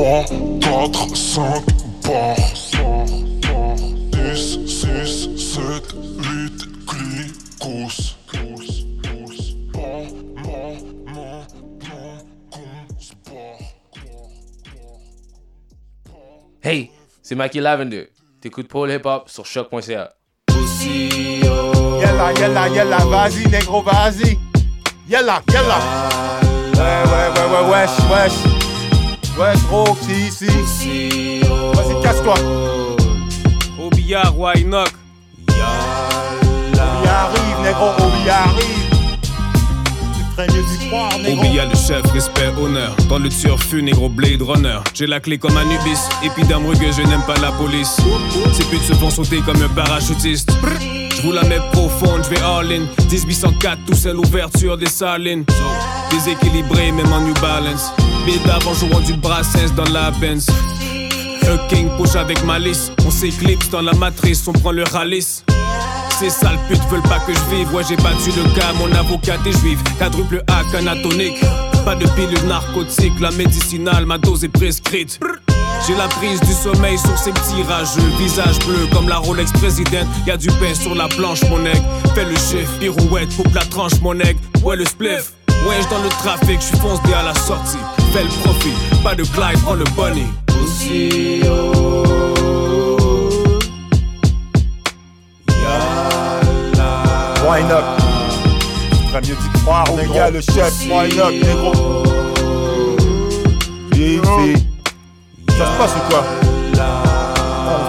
3, 4, 5 barres. 10, 6, 7, 8 clicos. Hey, c'est Mackie Lavender. T'écoutes Paul Hip Hop sur Shock.ca. Yella, yella, yella, vas-y, négro, vas-y. Yella, yella. Ouais, wesh, gros, c'est ici. Vas-y, casse-toi. Obia, Roi Heenok. Obia arrive, négro, Obia arrive. Obia le chef, respect, honneur. Dans le turfu, négro Blade Runner. J'ai la clé comme Anubis, épiderme rugueux, je n'aime pas la police. Ces putes se font sauter comme un parachutiste. J'vous la mets profonde, j'vais all in. 1804, tout c'est l'ouverture des salines. Déséquilibré, même en New Balance. Mais d'avant, jouant du Brassens dans la Benz. Un king push avec malice. On s'éclipse dans la matrice, on prend le ralice. Ces sales putes veulent pas que je vive. Ouais, j'ai battu le cas, mon avocat est juif. Quadruple A, canatonique. Pas de pilule narcotique, la médicinale, ma dose est prescrite. J'ai la prise du sommeil sur ces petits rageux. Visage bleu comme la Rolex présidente. Y'a du pain sur la planche, mon aigle. Fais le chef, pirouette, coupe la tranche, mon aigle. Ouais, le spliff. Ouais, j'suis dans le trafic, j'suis foncé à la sortie. Fais le profit, pas de Clive, on le bunny. Aussi, oh. Why not? Très mieux d'y croire, négro. Obia le chef, why not, négro? Easy. Ça se passe ou quoi?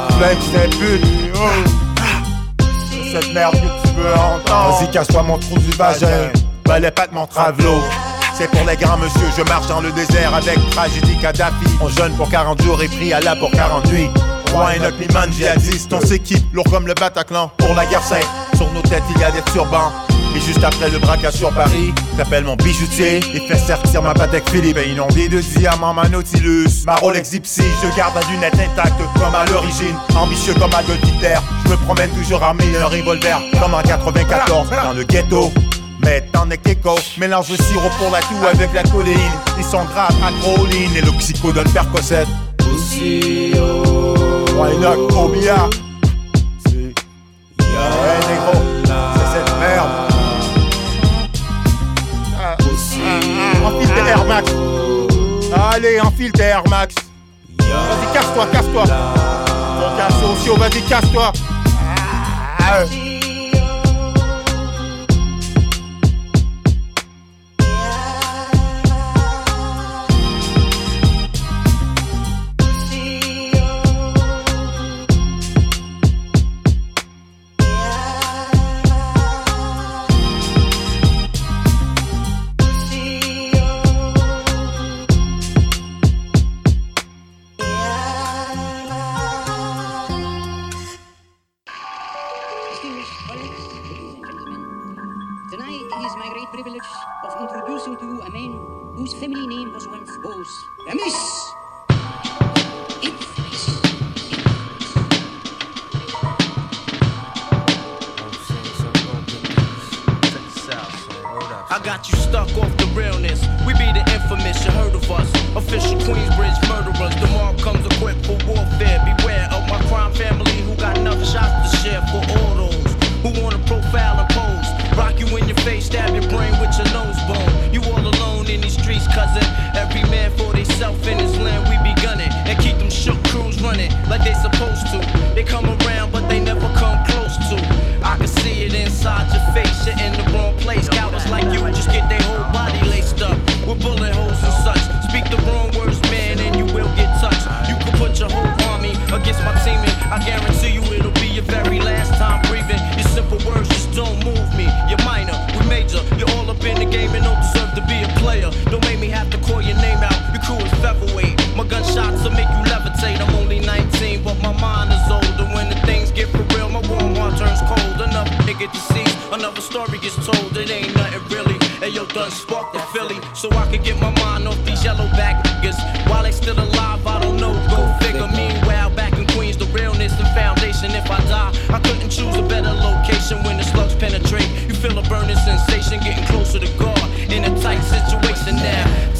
On flex cette pute. Cette merde que tu veux entendre. Vas-y, casse-toi mon trou du vagin. Balais pas de mon travelot. C'est pour les grands monsieur, je marche dans le désert avec tragédie Kadhafi. On jeûne pour 40 jours et prie Allah pour 40 nuits. Roi Heenok, Miman, djihadiste, on s'équipe, lourd comme le Bataclan. Pour la guerre sainte, sur nos têtes il y a des turbans. Et juste après le braquage sur Paris, t'appelles mon bijoutier et fais sortir ma Patek Philippe. Et inondé de diamants ma Nautilus, ma Rolex Gypsy. Je garde la lunette intacte comme à l'origine, ambitieux comme à Golgiter. Je me promène toujours armé d'un revolver comme en 94 dans le ghetto. Mais t'en es kéko, mélange le sirop pour la toux avec la coléine. Ils sont graves acroline et le psychodone percocet. Roi Heenok, Obia. Si. Ouais, négro, c'est cette merde. Enfile tes Air Max. Allez, enfile tes Air Max. Vas-y, casse-toi, casse-toi. Ton casse aussi, vas-y, casse-toi.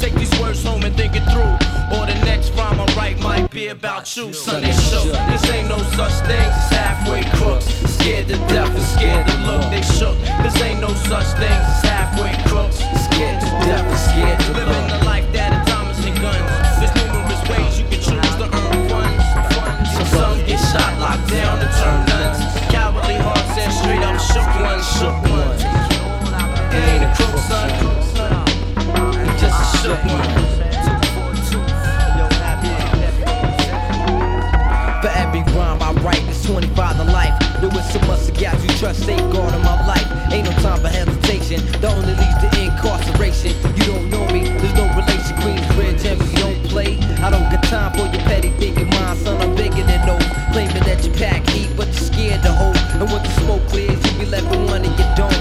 Take these words home and think it through, or the next rhyme I about you, Sunday shook. This ain't no such thing as halfway crooks. Scared to death and scared to look, they shook. This ain't no such thing as halfway crooks. Scared to death and scared to look. Living the life that Thomas and guns. There's numerous ways you can choose to earn funds. Some get shot, locked down, and turn nuns. Cowardly hearts and straight up shook ones, shook ones. It ain't a crook, son. It just a shook one. Right, it's 25 to life. There was so much to get you trust, safeguard in my life. Ain't no time for hesitation. The only leads to incarceration. You don't know me, there's no relation. Queensbridge, and you don't play. I don't got time for your petty thinking, mine, son. I'm bigger than those. Claiming that you pack heat, but you're scared to hold. And when the smoke clears, you be left with one and you don't.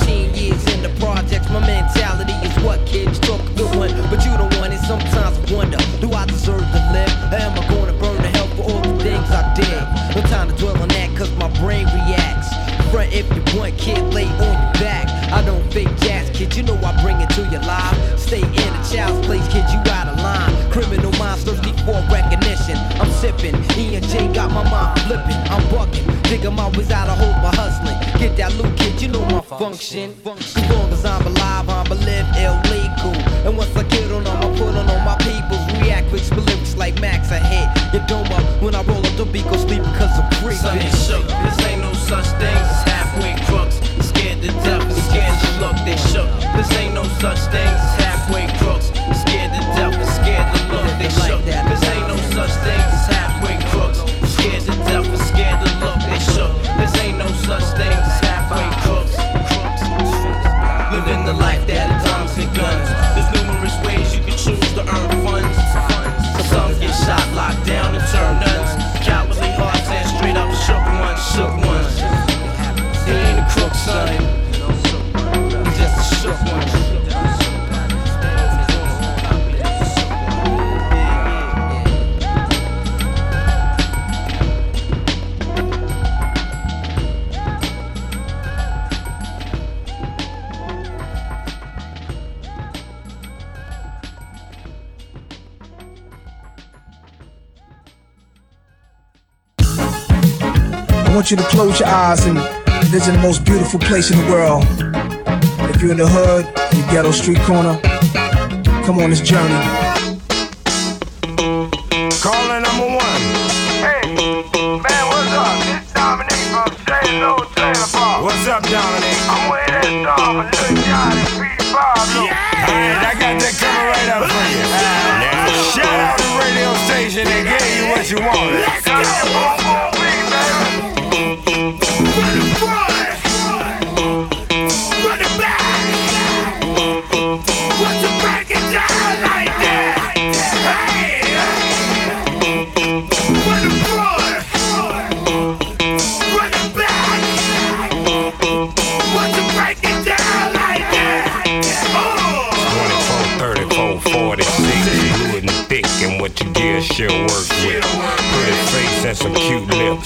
13 years in the projects, my mentality is what kids talk a good one, but you don't want it. Sometimes I wonder, do I deserve to live? Or am I gonna burn to hell for all the things I did? No time to dwell on that, cause my brain reacts. Front if you want, kid, lay on your back. I don't fake jazz, kid, you know I bring it to your life. Stay in a child's place, kid, you out of line. Criminal minds thirsty for recognition. I'm sipping, E and J got my mind flipping. I'm bucking, nigga, my was out of hope by hustling. Get that loot, kid, you know my function. As long as I'm alive, I'ma live illegal. And once I get on, I'ma put on all my people's. React with lyrics like Max, I hit your dome up. When I roll up the beat, go sleep because I'm freaking. Son, they shook, this ain't no such thing as halfway crooks. Scared to death and scared to look, they shook. This ain't no such thing as halfway crooks. Scared to death and scared to look, they shook. This ain't no such thing as halfway crooks. Scared to death and scared to look, they shook. This ain't no such thing as halfway crooks. Living the life that atoms and guns. There's numerous ways you can choose to earn funds. Some get shot, locked down, and turn nuns. Cowardly hearts and straight up shook ones, shook ones. He ain't a crook, son. He just a shook one. I want you to close your eyes and visit the most beautiful place in the world. If you're in the hood, in your ghetto street corner, come on this journey. Caller number one. Hey, man, what's up? This Dominique from St. Louis Trailer Park. What's up, Dominique? I'm with this dog, Lil John and Pete Pablo. Yeah, I got that coming right up for you. Now, shout out the radio station that gave you what you wanted. Let's go. She'll work with pretty face and some cute lips,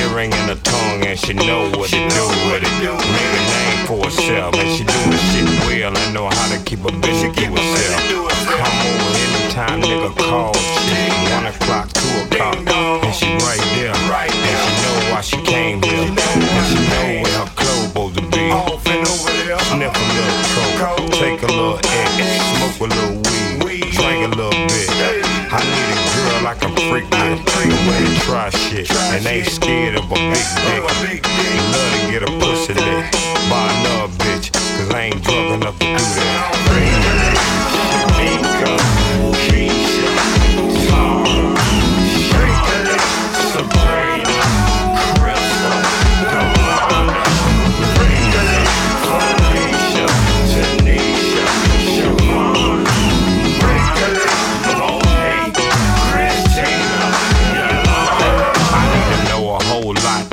earring and a tongue, and she know what to do with it. Make a name for herself, and she doing shit well. I know how to keep a bitch to herself. Come over anytime, nigga, call. She 1 o'clock, 2 o'clock, and she right there. And she know why she came here, and she know where her clothes supposed to be. Sniff a little coke, take a little egg, smoke a little weed, drink a little bit. I need a girl like a freak with, who try shit, and ain't scared of a big dick. Love to get a pussy lick by another bitch, cause I ain't drunk enough to do that. Freaky,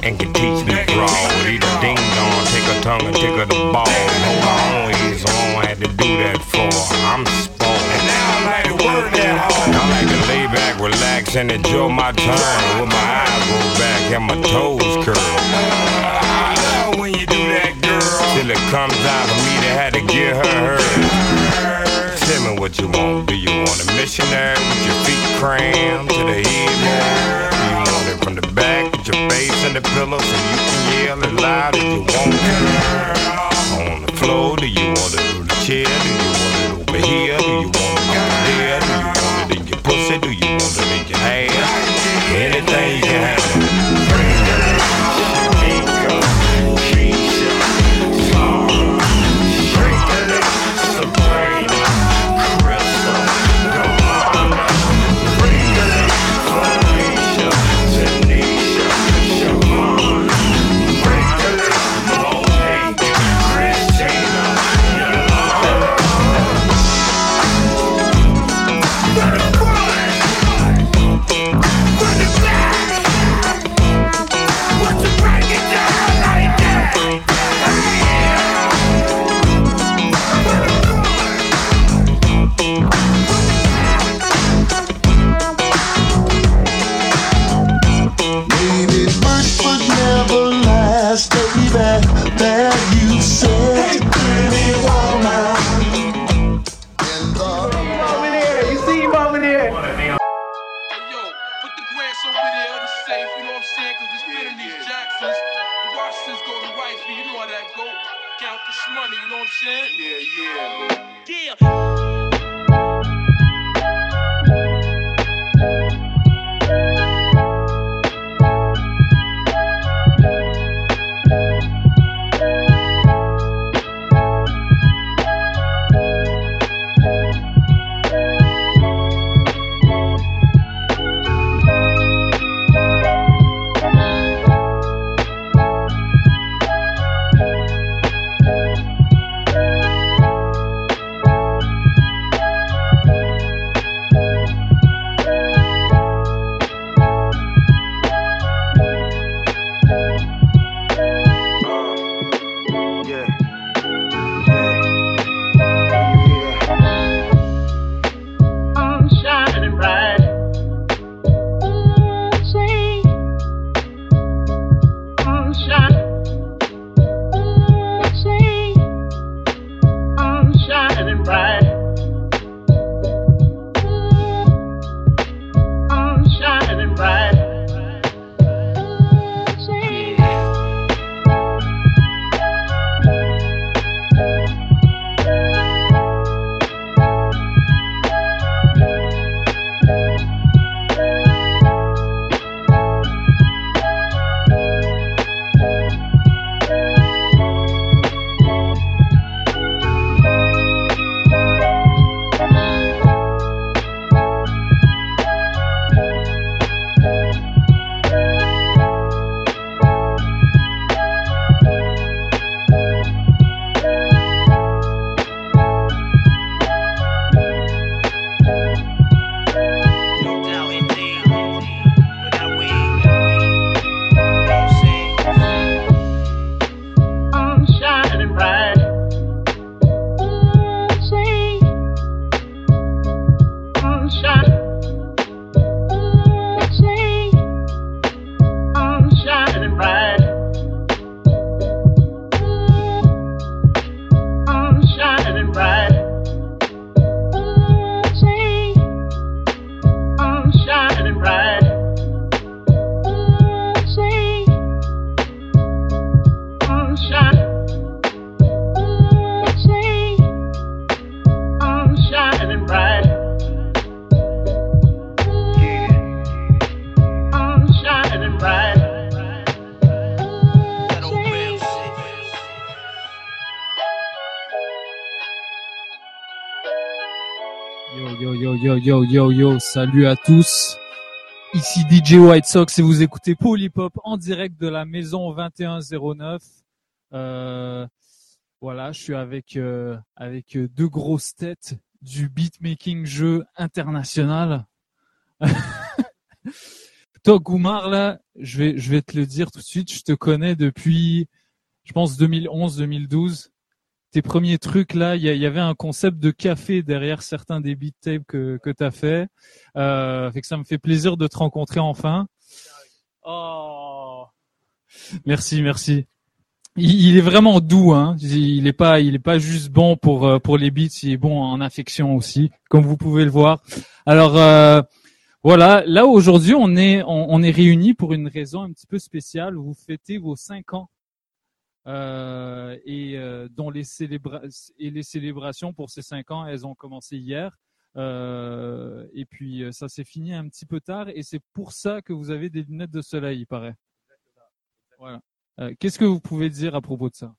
and can teach me fraud. Eat a ding-dong, take her tongue and tickle the ball. No, I always don't have to do that for. I'm spoiled. And now I like to work that hard. I like to lay back, relax, and enjoy my time. With my eyes rolled back and my toes curled. I love when you do that, girl. Till it comes out for me to have to get her hurt. Tell me what you want. Do you want a missionary with your feet crammed to the head? Do you want it from the back with your face in the pillow so you can yell as loud as you want? On the floor, do you want it through the chair? Do you want it over here? Do you want it over there? Do you want it in your pussy? Do you want it in your hair? Anything you can have. Yo, salut à tous. Ici DJ White Sox et vous écoutez Polypop en direct de la maison 2109. Voilà, je suis avec deux grosses têtes du beatmaking jeu international. Toi, Goumar, là, je vais te le dire tout de suite. Je te connais depuis, je pense, 2011, 2012. Tes premiers trucs là, il y avait un concept de café derrière certains des beat tapes que t'as fait. Fait que ça me fait plaisir de te rencontrer enfin. Oh, merci. Il est vraiment doux, hein. Il est pas juste bon pour les beats, il est bon en affection aussi, comme vous pouvez le voir. Alors voilà, là aujourd'hui on est réunis pour une raison un petit peu spéciale. Vous fêtez vos 5 ans et les célébrations pour ces 5 ans, elles ont commencé hier. Et puis ça s'est fini un petit peu tard et c'est pour ça que vous avez des lunettes de soleil, il paraît. Voilà. Qu'est-ce que vous pouvez dire à propos de ça?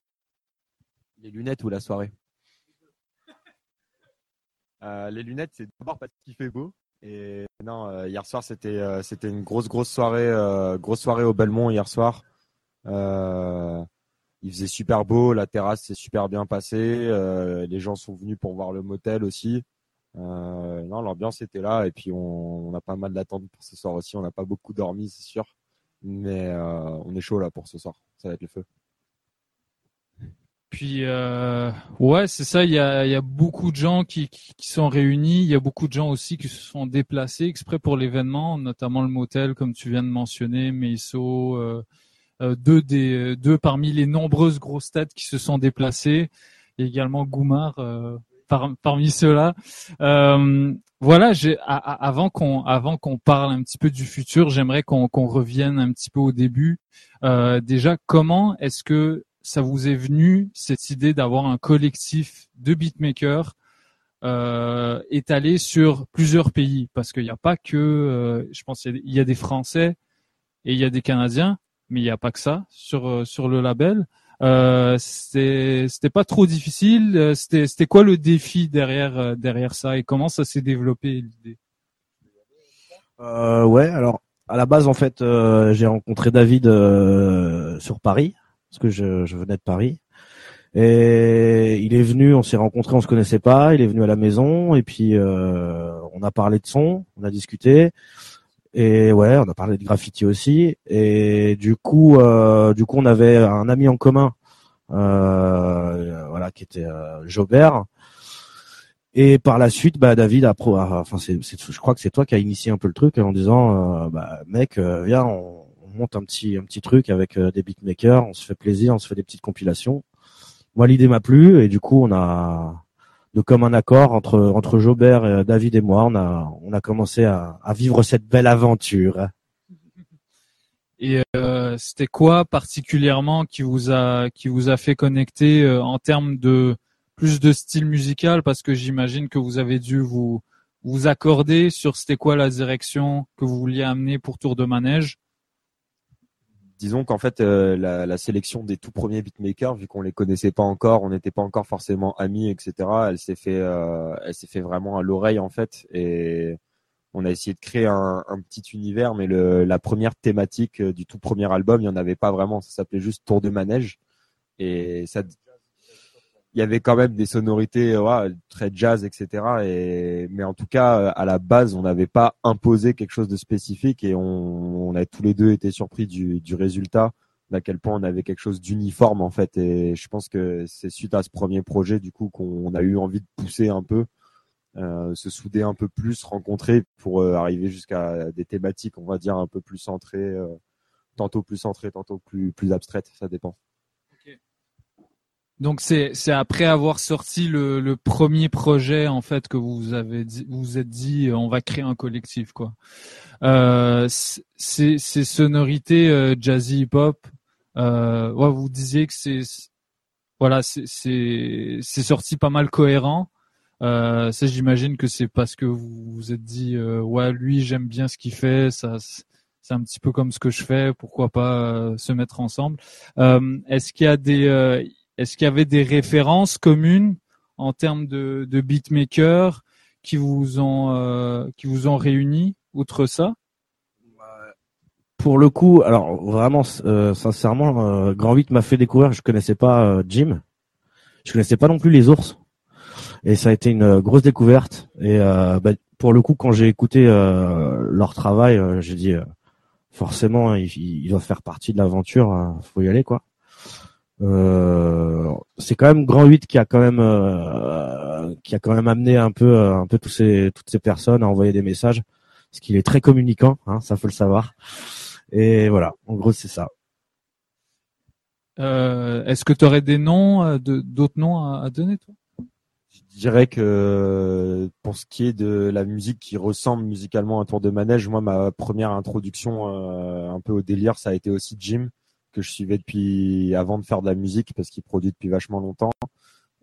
Les lunettes ou la soirée? Les lunettes, c'est d'abord parce qu'il fait beau. Et non, hier soir, c'était une grosse soirée, au Belmont hier soir. Il faisait super beau, la terrasse s'est super bien passée. Les gens sont venus pour voir le motel aussi. Non, l'ambiance était là et puis on a pas mal d'attentes pour ce soir aussi. On n'a pas beaucoup dormi, c'est sûr. Mais on est chaud là pour ce soir, ça va être le feu. Puis ouais, c'est ça, il y a beaucoup de gens qui sont réunis, il y a beaucoup de gens aussi qui se sont déplacés exprès pour l'événement, notamment le motel comme tu viens de mentionner, Meisso, deux parmi les nombreuses grosses têtes qui se sont déplacées, et également Goumar parmi ceux-là. Voilà, avant qu'on parle un petit peu du futur, j'aimerais qu'on revienne un petit peu au début. Déjà, comment est-ce que ça vous est venu, cette idée d'avoir un collectif de beatmakers étalé sur plusieurs pays? Parce qu'il n'y a pas que, je pense qu'il y a des Français et il y a des Canadiens, mais il n'y a pas que ça sur le label. C'était pas trop difficile. C'était quoi le défi derrière ça et comment ça s'est développé l'idée? Ouais, alors à la base en fait j'ai rencontré David sur Paris parce que je venais de Paris et il est venu, on s'est rencontrés, on se connaissait pas, il est venu à la maison et puis on a parlé de son, on a discuté. Et ouais, on a parlé de graffiti aussi. Et du coup, on avait un ami en commun, voilà, qui était Jobert. Et par la suite, bah David je crois que c'est toi qui a initié un peu le truc en disant, mec, viens, on monte un petit truc avec des beatmakers, on se fait plaisir, on se fait des petites compilations. Moi, l'idée m'a plu et du coup, on a de comme un accord entre Jobert, et David et moi, on a commencé à vivre cette belle aventure. Et c'était quoi particulièrement qui vous a fait connecter en termes de plus de style musical, parce que j'imagine que vous avez dû vous accorder sur c'était quoi la direction que vous vouliez amener pour Tour de Manège. Disons qu'en fait, la sélection des tout premiers beatmakers, vu qu'on les connaissait pas encore, on n'était pas encore forcément amis, etc. Elle s'est fait vraiment à l'oreille en fait, et on a essayé de créer un petit univers. Mais la première thématique du tout premier album, il y en avait pas vraiment. Ça s'appelait juste Tour de Manège, et ça, il y avait quand même des sonorités très jazz, etc. Mais en tout cas, à la base, on n'avait pas imposé quelque chose de spécifique, et on a tous les deux été surpris du résultat, d'à quel point on avait quelque chose d'uniforme en fait. Et je pense que c'est suite à ce premier projet du coup qu'on a eu envie de pousser un peu, se souder un peu plus, rencontrer pour arriver jusqu'à des thématiques, on va dire un peu plus centrées, tantôt plus centrées, tantôt plus abstraites, ça dépend. Donc c'est après avoir sorti le premier projet en fait que vous vous êtes dit on va créer un collectif quoi. Ces sonorités jazzy hip hop, ouais, vous disiez que c'est sorti pas mal cohérent. Ça j'imagine que c'est parce que vous vous êtes dit ouais, lui j'aime bien ce qu'il fait, ça c'est un petit peu comme ce que je fais, pourquoi pas se mettre ensemble. Est-ce qu'il y avait des références communes en termes de beatmakers qui vous ont réunis outre ça? Pour le coup, alors vraiment sincèrement, Grand 8 m'a fait découvrir. Je connaissais pas Jim, je connaissais pas non plus les Ours, et ça a été une grosse découverte. Et pour le coup, quand j'ai écouté leur travail, j'ai dit forcément ils doivent faire partie de l'aventure, faut y aller quoi. C'est quand même Grand 8 qui a quand même amené un peu toutes ces personnes à envoyer des messages, parce qu'il est très communicant, hein, ça faut le savoir. Et voilà, en gros c'est ça. Est-ce que tu aurais des noms, d'autres noms à donner, toi? Je dirais que pour ce qui est de la musique qui ressemble musicalement à un Tour de Manège, moi, ma première introduction un peu au délire, ça a été aussi Jim, que je suivais depuis avant de faire de la musique, parce qu'il produit depuis vachement longtemps.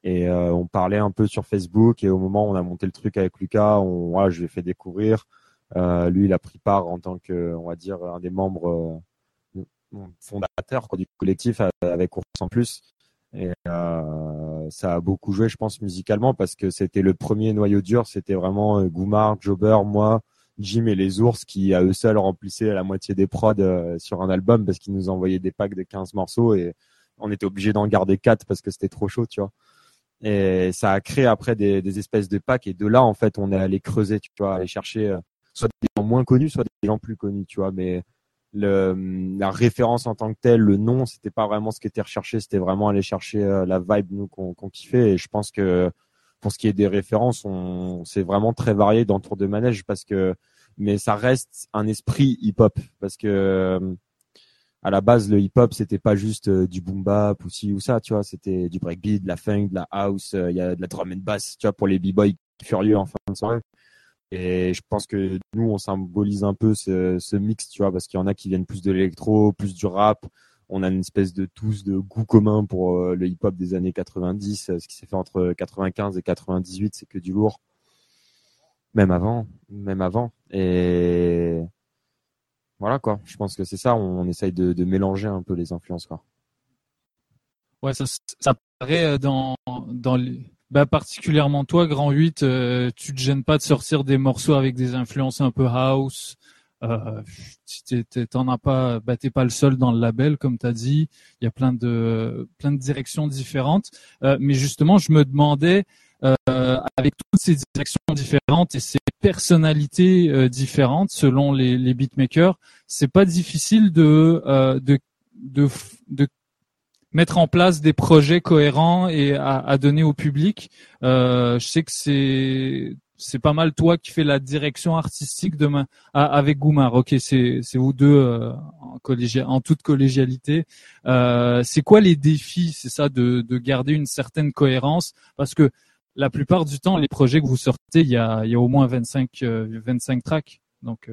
Et on parlait un peu sur Facebook, et au moment où on a monté le truc avec Lucas, je lui ai fait découvrir. Lui, il a pris part en tant que, on va dire, un des membres fondateurs du collectif avec Course en Plus. Et ça a beaucoup joué, je pense, musicalement, parce que c'était le premier noyau dur. C'était vraiment Goumar, Jobert, moi, Jim et les Ours qui, à eux seuls, remplissaient la moitié des prods sur un album, parce qu'ils nous envoyaient des packs de 15 morceaux et on était obligé d'en garder 4 parce que c'était trop chaud, tu vois. Et ça a créé après des espèces de packs, et de là, en fait, on est allé creuser, tu vois, aller chercher soit des gens moins connus, soit des gens plus connus, tu vois. Mais la référence en tant que telle, le nom, c'était pas vraiment ce qui était recherché, c'était vraiment aller chercher la vibe, nous, qu'on kiffait. Et je pense que pour ce qui est des références, c'est vraiment très varié dans le Tour de Manège, mais ça reste un esprit hip-hop, parce que à la base, le hip-hop, c'était pas juste du boom-bap ou ci ou ça, tu vois. C'était du breakbeat, de la funk, de la house. Il y a de la drum and bass, tu vois, pour les b-boys furieux en fin de soirée. Et je pense que nous, on symbolise un peu ce mix, tu vois, parce qu'il y en a qui viennent plus de l'électro, plus du rap. On a une espèce de tous de goût commun pour le hip-hop des années 90. Ce qui s'est fait entre 95 et 98, c'est que du lourd. Même avant. Et... voilà, quoi. Je pense que c'est ça. On essaye de mélanger un peu les influences, quoi. Ouais, ça paraît dans les... bah, particulièrement toi, Grand 8, tu te gênes pas de sortir des morceaux avec des influences un peu house. T'es pas le seul dans le label, comme t'as dit. Il y a plein de directions différentes. Mais justement, je me demandais, avec toutes ces directions différentes et ces personnalités différentes selon les beatmakers, c'est pas difficile de mettre en place des projets cohérents et à donner au public. Je sais que c'est pas mal toi qui fais la direction artistique avec Goumar. Ok, c'est vous deux en toute collégialité. C'est quoi les défis, c'est ça, de garder une certaine cohérence, parce que la plupart du temps, les projets que vous sortez, il y a au moins 25 tracks. Donc,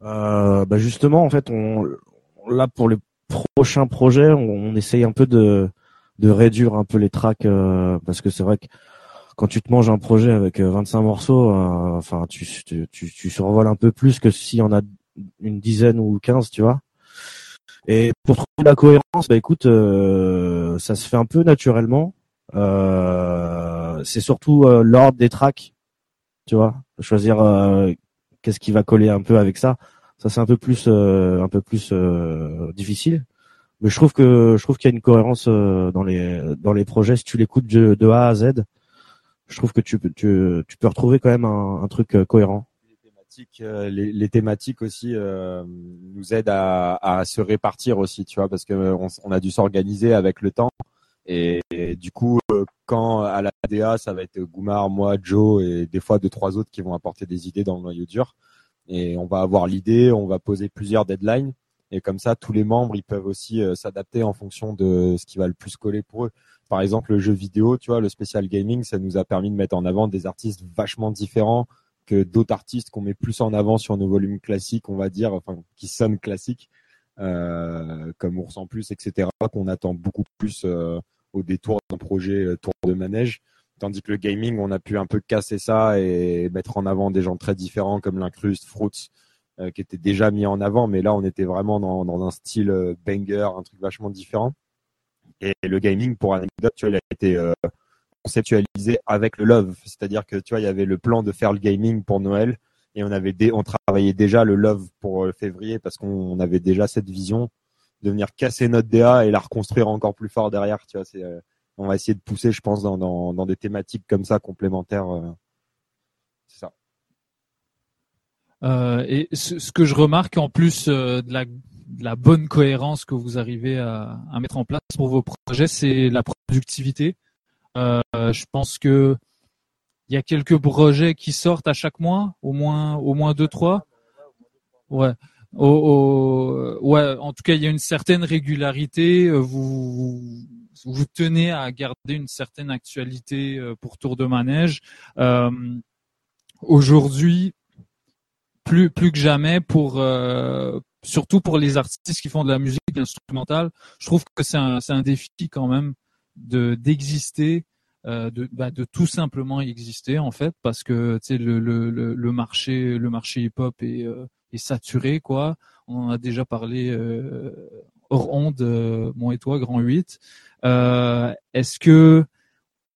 bah justement, en fait, là pour les prochains projets, on essaye un peu de réduire un peu les tracks, parce que c'est vrai que quand tu te manges un projet avec 25 morceaux, enfin, tu survoles un peu plus que s'il y en a une dizaine ou 15, tu vois. Et pour trouver la cohérence, bah écoute, ça se fait un peu naturellement. C'est surtout l'ordre des tracks, tu vois, choisir qu'est-ce qui va coller un peu avec ça c'est un peu plus difficile, mais je trouve qu'il y a une cohérence dans les projets. Si tu l'écoutes de A à Z, je trouve que tu peux retrouver quand même un truc cohérent. Les thématiques aussi nous aident à se répartir aussi, tu vois, parce que on a dû s'organiser avec le temps. Et du coup, quand à la DA, ça va être Goumar, moi, Joe et des fois 2-3 autres qui vont apporter des idées dans le noyau dur. Et on va avoir l'idée, on va poser plusieurs deadlines. Et comme ça, tous les membres, ils peuvent aussi s'adapter en fonction de ce qui va le plus coller pour eux. Par exemple, le jeu vidéo, tu vois, le spécial gaming, ça nous a permis de mettre en avant des artistes vachement différents que d'autres artistes qu'on met plus en avant sur nos volumes classiques, on va dire, enfin, qui sonnent classiques, comme Ours en Plus, etc., qu'on attend beaucoup plus au détour d'un projet Tour de Manège, tandis que le gaming, on a pu un peu casser ça et mettre en avant des gens très différents comme l'incruste, Fruits, qui était déjà mis en avant, mais là on était vraiment dans un style banger, un truc vachement différent. Et le gaming, pour anecdote, tu vois, il a été conceptualisé avec le love, c'est-à-dire que tu vois, il y avait le plan de faire le gaming pour Noël, et on travaillait déjà le love pour février, parce qu'on avait déjà cette vision de venir casser notre DA et la reconstruire encore plus fort derrière, tu vois. On va essayer de pousser, je pense, dans des thématiques comme ça, complémentaires. C'est ça. Et ce que je remarque, en plus de la bonne cohérence que vous arrivez à mettre en place pour vos projets, c'est la productivité. Je pense que il y a quelques projets qui sortent à chaque mois, au moins 2-3. Ouais. Ouais, en tout cas, il y a une certaine régularité. Vous tenez à garder une certaine actualité pour Tour de Manège. Aujourd'hui, plus que jamais, surtout pour les artistes qui font de la musique instrumentale, je trouve que c'est un défi quand même d'exister. De tout simplement exister en fait, parce que tu sais le marché hip-hop est saturé quoi. On en a déjà parlé hors onde, moi et toi, Grand 8. Est-ce que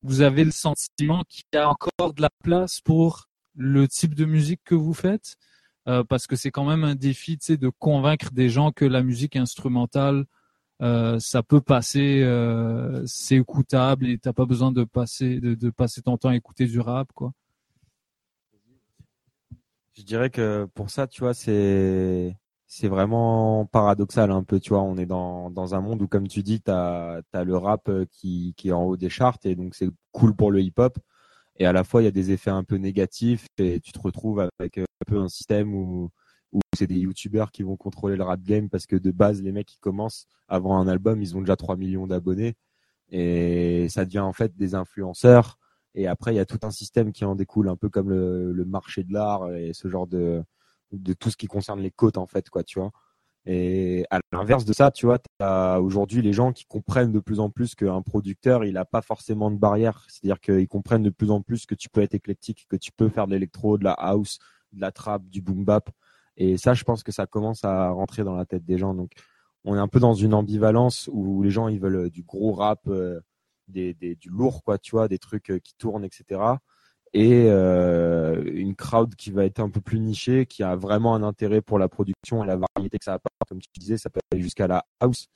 vous avez le sentiment qu'il y a encore de la place pour le type de musique que vous faites, parce que c'est quand même un défi, tu sais, de convaincre des gens que la musique instrumentale, ça peut passer, c'est écoutable et t'as pas besoin de passer ton temps à écouter du rap, quoi. Je dirais que pour ça, tu vois, c'est vraiment paradoxal un peu, tu vois. On est dans un monde où, comme tu dis, t'as le rap qui est en haut des charts et donc c'est cool pour le hip-hop. Et à la fois, il y a des effets un peu négatifs et tu te retrouves avec un peu un système où c'est des youtubeurs qui vont contrôler le rap game, parce que de base, les mecs qui commencent avant un album, ils ont déjà 3 millions d'abonnés et ça devient en fait des influenceurs. Et après, il y a tout un système qui en découle, un peu comme le marché de l'art et ce genre de tout ce qui concerne les cotes en fait, quoi, tu vois. Et à l'inverse de ça, tu vois, t'as aujourd'hui les gens qui comprennent de plus en plus qu'un producteur, il a pas forcément de barrière. C'est-à-dire qu'ils comprennent de plus en plus que tu peux être éclectique, que tu peux faire de l'électro, de la house, de la trap, du boom bap. Et ça, je pense que ça commence à rentrer dans la tête des gens. Donc, on est un peu dans une ambivalence où les gens, ils veulent du gros rap, du lourd, quoi, tu vois, des trucs qui tournent, etc. Et une crowd qui va être un peu plus nichée, qui a vraiment un intérêt pour la production et la variété que ça apporte. Comme tu disais, ça peut aller jusqu'à la house.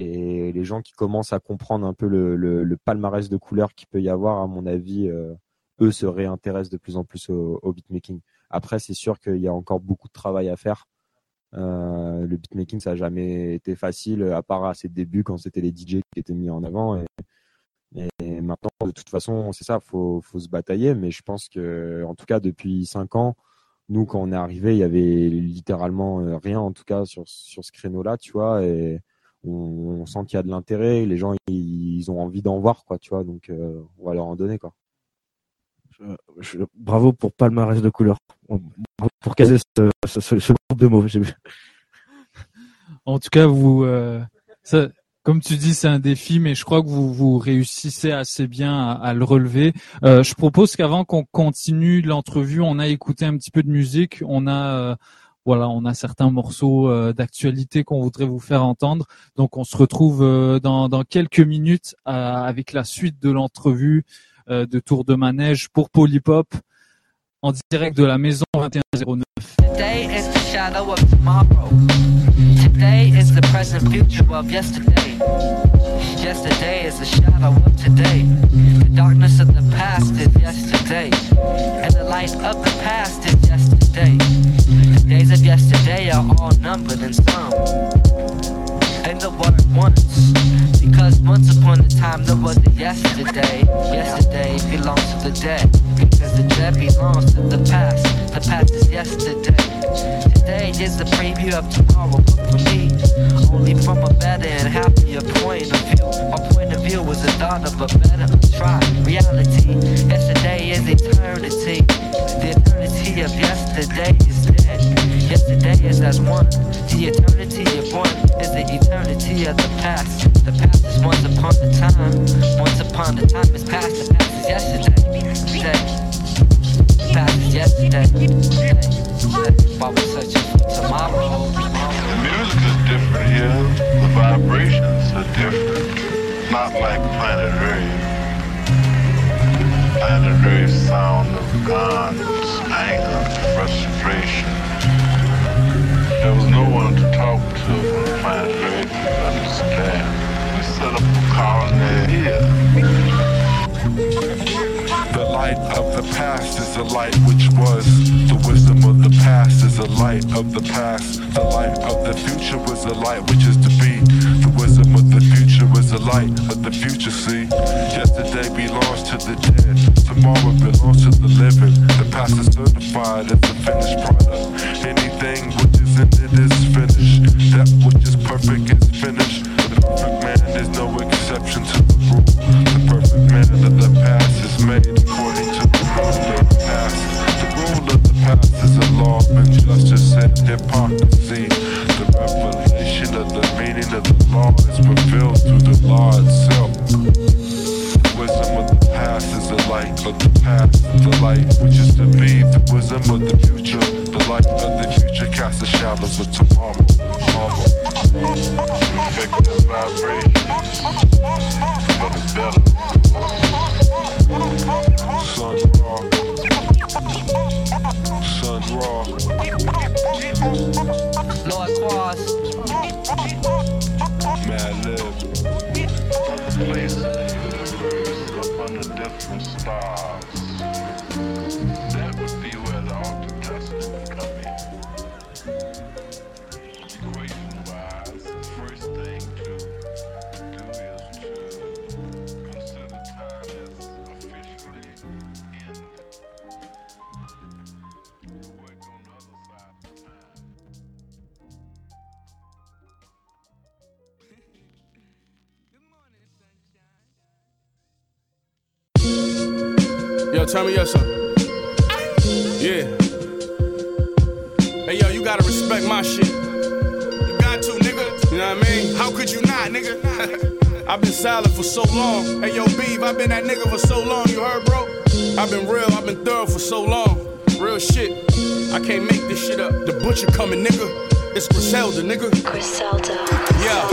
Et les gens qui commencent à comprendre un peu le palmarès de couleurs qu'il peut y avoir, à mon avis, eux se réintéressent de plus en plus au beatmaking. Après, c'est sûr qu'il y a encore beaucoup de travail à faire. Le beatmaking, ça n'a jamais été facile, à part à ses débuts quand c'était les DJ qui étaient mis en avant. Et maintenant, de toute façon, c'est ça, faut se batailler. Mais je pense que, en tout cas, depuis 5 ans, nous, quand on est arrivé, il y avait littéralement rien, en tout cas, sur ce créneau-là, tu vois. Et on sent qu'il y a de l'intérêt. Les gens, ils ont envie d'en voir, quoi, tu vois. Donc, on va leur en donner, quoi. Bravo pour palmarès de couleurs, bravo pour caser ce groupe de mots. En tout cas, vous, ça, comme tu dis, c'est un défi, mais je crois que vous réussissez assez bien à le relever. Je propose qu'avant qu'on continue l'entrevue, on a écouté un petit peu de musique. On a certains morceaux d'actualité qu'on voudrait vous faire entendre. Donc, on se retrouve dans quelques minutes avec la suite de l'entrevue de Tour de Manège pour Polypop en direct de la maison 2109. Today is the shadow of tomorrow. Today is the present future of yesterday. Yesterday is the shadow of today. The darkness of the past is yesterday, and the light of the past is yesterday. The days of yesterday are all numbered and summed, and the word once. Because once upon a time there was a yesterday. Yesterday belongs to the dead, because the dead belongs to the past. The past is yesterday. Today is the preview of tomorrow, but for me, only from a better and happier point of view. My point of view was the thought of a better try. Reality, yesterday is eternity. The eternity of yesterday is dead. Yesterday is as one. The eternity of one is the eternity of the past. The past is once upon a time. Once upon a time is past. The past is yesterday. The past is yesterday. While we're searching for tomorrow. The music is different here. The vibrations are different. Not like Planet Earth. Planet Earth's sound of guns, anger, frustration. There was no one to talk to on planet Earth to understand. We set up a colony here. The light of the past is the light which was. The wisdom of the past is the light of the past. The light of the future was the light which is to be. The wisdom of the future was the light of the future, see. Yesterday belongs to the dead. Tomorrow belongs to the living. The past is certified as the finished product. Anything which is and it is finished. That which is perfect is finished. The perfect man, there's no exception to the rule. The perfect man of the past is made according to the rule of the past. The rule of the past is a law of injustice and hypocrisy. The revelation of the meaning of the law is revealed through the law itself. Wisdom of the past is the light of the past, the light which is to be. The wisdom of the future, the light of the future casts the shadows of tomorrow. Pick the vibration for the better. Sun raw, sun raw. North Cross, Mad Lib, Blazer. Yo, tell me your son. Yeah. Hey, yo, you gotta respect my shit. You got to, nigga. You know what I mean? How could you not, nigga? I've been silent for so long. Hey, yo, Beeve, I've been that nigga for so long. You heard, bro? I've been real, I've been thorough for so long. Real shit. I can't make this shit up. The butcher coming, nigga. It's Griselda, nigga. Griselda. Yeah.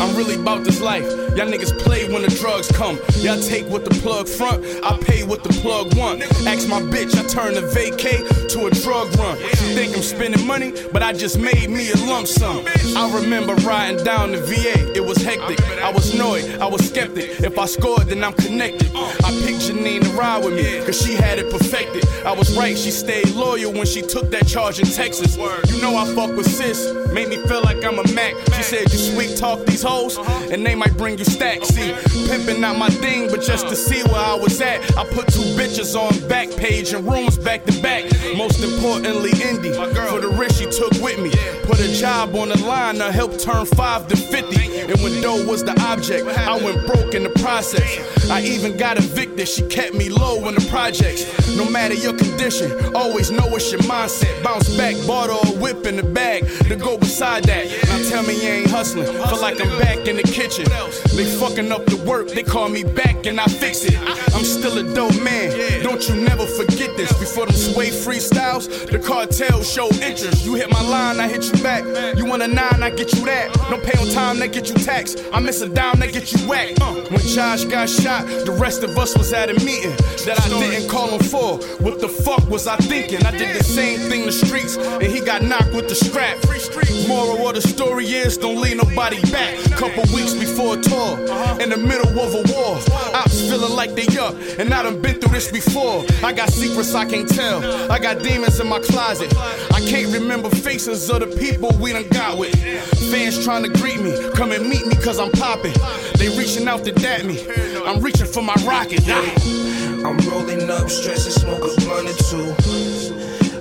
I'm really about this life. Y'all niggas play when the drugs come. Y'all take what the plug front, I pay what the plug want. Ask my bitch, I turn a vacay to a drug run. She think I'm spending money, but I just made me a lump sum. I remember riding down the VA, it was hectic. I was annoyed, I was skeptic. If I scored, then I'm connected. I picked Janine to ride with me, cause she had it perfected. I was right, she stayed loyal when she took that charge in Texas. You know I fuck with sis, made me feel like I'm a Mac. She said, you sweet talk these hoes, and they might bring you stacks. See, pimping out my thing, but just to see where I was at. I put two bitches on Backpage and rooms back to back. Most importantly, Indy, for the risk she took with me. Put a job on the line, I helped turn 5 to 50. And when dough was the object, I went broke in the process. I even got evicted, she kept me low in the projects. No matter your condition, always know it's your mindset. Bounce back, bottle or whip in the bag to go beside that. Now tell me you ain't hustling, feel like I'm back in the kitchen. They fucking up the work, they call me back and I fix it. I'm still a dope man, don't you never forget this. Before them sway freestyles, the cartel show interest. You hit my line, I hit you back. You want a 9, I get you that. No pay on time, they get you taxed. I miss a dime, they get you whacked. When Josh got shot, the rest of us was at a meeting that I didn't call him for. What the fuck was I thinking? I did the same thing the streets, and he got knocked with the strap. Moral of the story is, don't leave nobody back. Couple weeks before a tour, in the middle of a war, ops feeling like they up, and I done been through this before. I got secrets I can't tell, I got demons in my closet. I can't remember faces of the people we done got with. Fans trying to greet me, come and meet me cause I'm popping. They reaching out to dap me, I'm reaching for my rocket. I'm rolling up, stressing, smoke a blunt or two.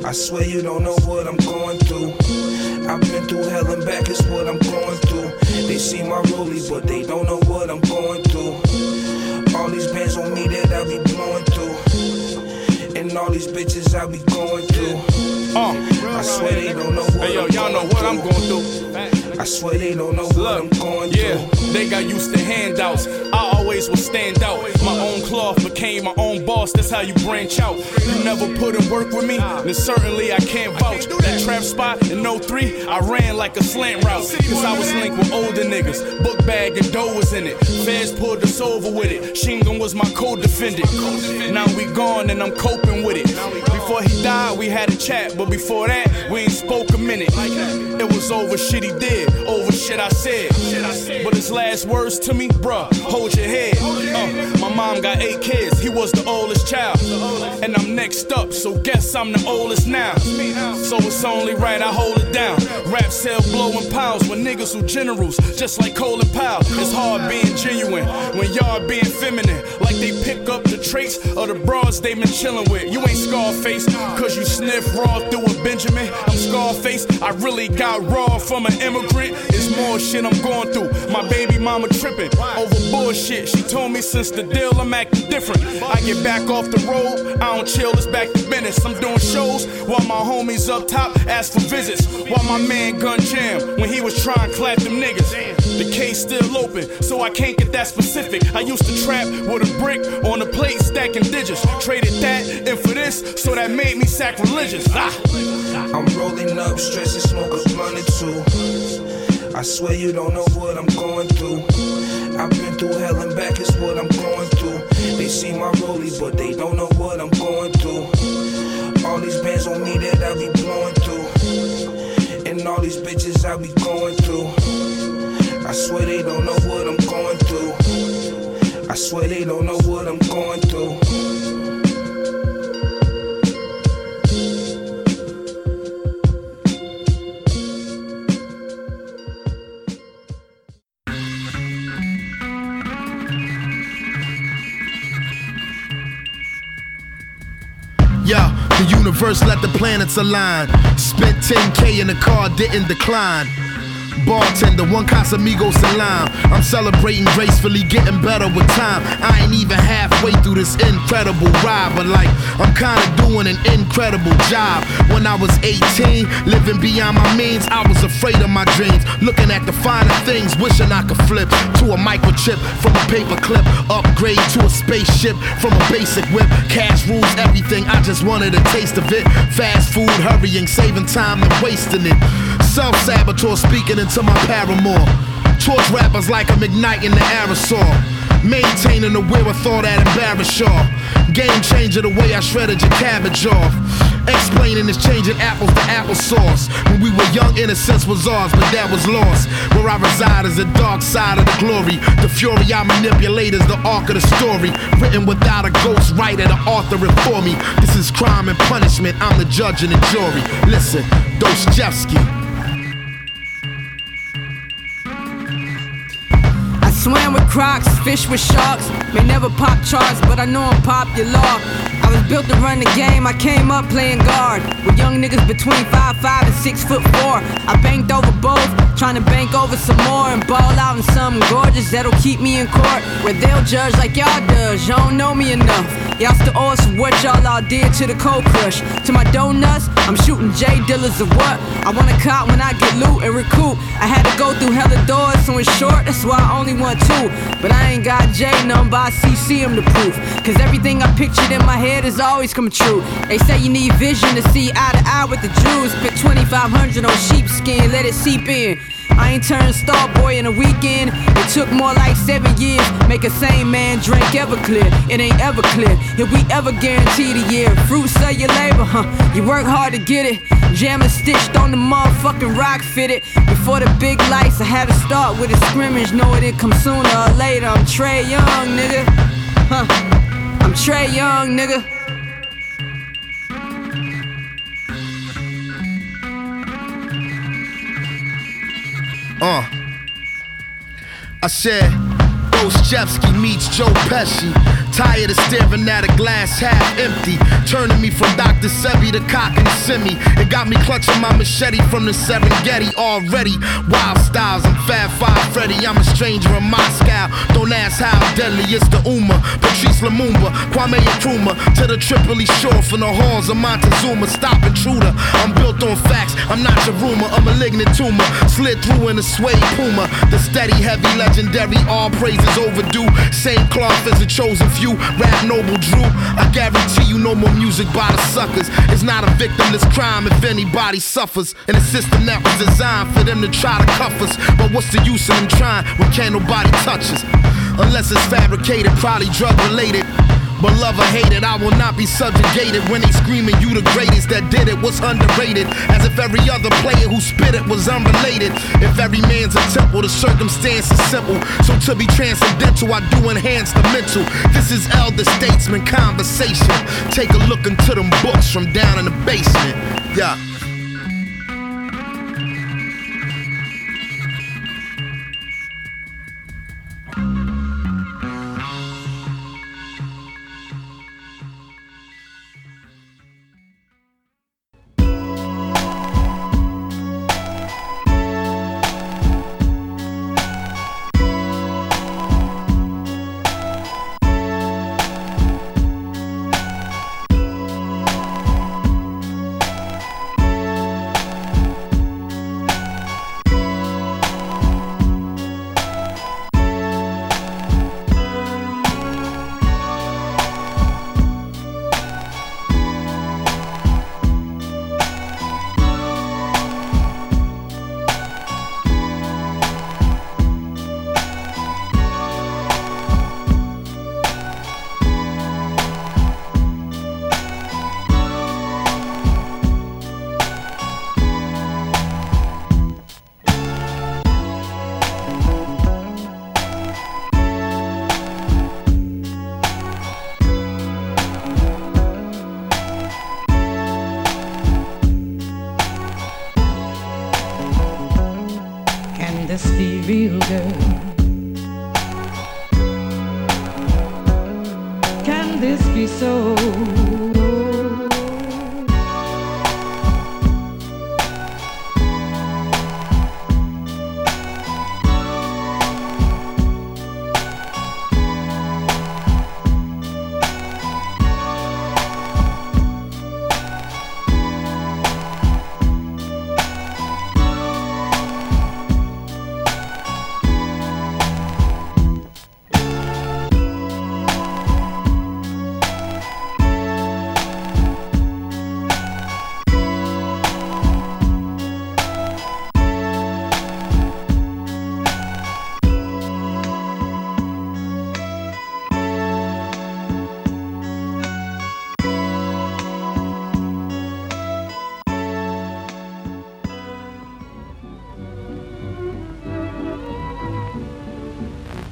I swear you don't know what I'm going through. I've been through hell and back, it's what I'm going through. They see my rollies, but they don't know what I'm going through. All these bands on me that I be blowing through, and all these bitches I be going through. I swear they don't know what, hey, yo, y'all know what I'm going through. I swear they don't know what I'm going through. Yeah, they got used to handouts. I always will stand out. My own cloth became my own boss. That's how you branch out. You never put in work with me, then certainly I can't vouch. That trap spot in 03, I ran like a slant route. Cause I was linked with older niggas. Book bag and dough was in it. Feds pulled us over with it. Shingun was my co-defendant. Now we gone and I'm coping with it. Before he died, we had a chat. But before that, we ain't spoke a minute. It was over shit he did. did over shit I said. But his last words to me, bruh, hold your head. My mom got 8 kids, he was the oldest child. And I'm next up, so guess I'm the oldest now. So it's only right I hold it down. Rap sell blowing piles with niggas who generals, just like Cole and Powell. It's hard being genuine when y'all being feminine. Like they pick up the traits of the broads they been chillin' with. You ain't Scarface, cause you sniff raw through a Benjamin. I'm Scarface, I really got raw from an immigrant. It's more shit I'm going through. My baby mama trippin' over bullshit. She told me since the deal I'm acting different. I get back off the road, I don't chill, it's back to business. I'm doing shows while my homies up top ask for visits. While my man gun jammed when he was trying to clap them niggas. The case still open, so I can't get that specific. I used to trap with a brick on a plate stacking digits. Traded that in for this, so that made me sacrilegious. I'm rolling up, stressing, smoke a blunt or 2. I swear you don't know what I'm going through. I've been through hell and back, is what I'm going through. They see my rollie, but they don't know what I'm going through. All these bands on me that I be blowing through, and all these bitches I be going through. I swear they don't know what I'm going through. I swear they don't know what I'm going through. The universe let the planets align. Spent 10K in the car, didn't decline. Bartender, one Casamigos and lime. I'm celebrating gracefully, getting better with time. I ain't even halfway through this incredible ride, but like, I'm kinda doing an incredible job. When I was 18, living beyond my means, I was afraid of my dreams. Looking at the finer things, wishing I could flip to a microchip from a paperclip. Upgrade to a spaceship from a basic whip. Cash rules everything, I just wanted a taste of it. Fast food, hurrying, saving time and wasting it. Self-saboteur speaking into my paramour. Torch rappers like I'm igniting the aerosol. Maintaining the wear of thought that embarrassed y'all. Game changer the way I shredded your cabbage off. Explaining is changing apples to applesauce. When we were young, innocence was ours, but that was lost. Where I reside is the dark side of the glory. The fury I manipulate is the arc of the story. Written without a ghost writer, the author it for me. This is crime and punishment, I'm the judge and the jury. Listen, Dostoevsky. Swam with crocs, fish with sharks. May never pop charts, but I know I'm popular. I was built to run the game, I came up playing guard. With young niggas between 5'5 and 6'4. I banked over both, trying to bank over some more. And ball out in something gorgeous that'll keep me in court. Where they'll judge like y'all does, y'all don't know me enough. Y'all still owe us for what y'all all did to the cold crush. To my donuts, I'm shooting J Dillas or what? I want a cop when I get loot and recoup. I had to go through hella doors, so in short, that's why I only want too, but I ain't got J number, I CC him the proof. Cause everything I pictured in my head is always come true. They say you need vision to see eye to eye with the Jews. Put 2,500 on sheepskin, let it seep in. I ain't turned star boy in a weekend. It took more like 7 years. Make a sane man drink Everclear. It ain't ever clear if we ever guarantee the year. Fruits of your labor, you work hard to get it. Jam is stitched on the motherfucking rock fitted. Before the big lights, I had to start with a scrimmage. Know it didn't come sooner or later. I'm Trey Young, nigga. I'm Trey Young, nigga. I said, Dostoevsky meets Joe Pesci. Tired of staring at a glass half empty. Turning me from Dr. Sebi to Cock and Simi. It got me clutching my machete from the Serengeti already. Wild styles, I'm Fab Five Freddy. I'm a stranger in Moscow. Don't ask how deadly. It's the Uma, Patrice Lumumba, Kwame Nkrumah. To the Tripoli shore from the halls of Montezuma. Stop intruder. I'm built on facts. I'm not your rumor. I'm a malignant tumor. Slid through in a suede puma. The steady, heavy, legendary. All praises overdue. Same cloth as a chosen few. Rap noble Drew, I guarantee you no more music by the suckers. It's not a victimless crime if anybody suffers. In a system that was designed for them to try to cuff us. But what's the use of them trying when can't nobody touch us? Unless it's fabricated, probably drug related. But love or hate it, I will not be subjugated when they screaming you the greatest that did it was underrated. As if every other player who spit it was unrelated. If every man's a temple, the circumstance is simple. So to be transcendental, I do enhance the mental. This is elder statesman conversation. Take a look into them books from down in the basement. Yeah.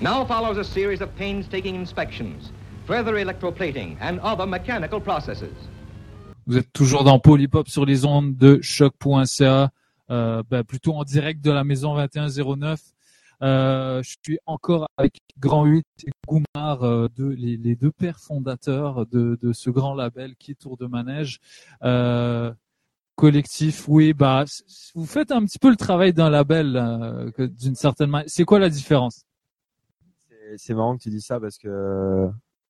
Now follows a series of painstaking inspections, further electroplating and other mechanical processes. Vous êtes toujours dans Polypop sur les ondes de Shock.ca, plutôt en direct de la maison 2109. Je suis encore avec Grand 8 et Goumar, les deux pères fondateurs de ce grand label qui est Tour de Manège. Collectif, oui, vous faites un petit peu le travail d'un label, d'une certaine manière. C'est quoi la différence? C'est marrant que tu dis ça parce que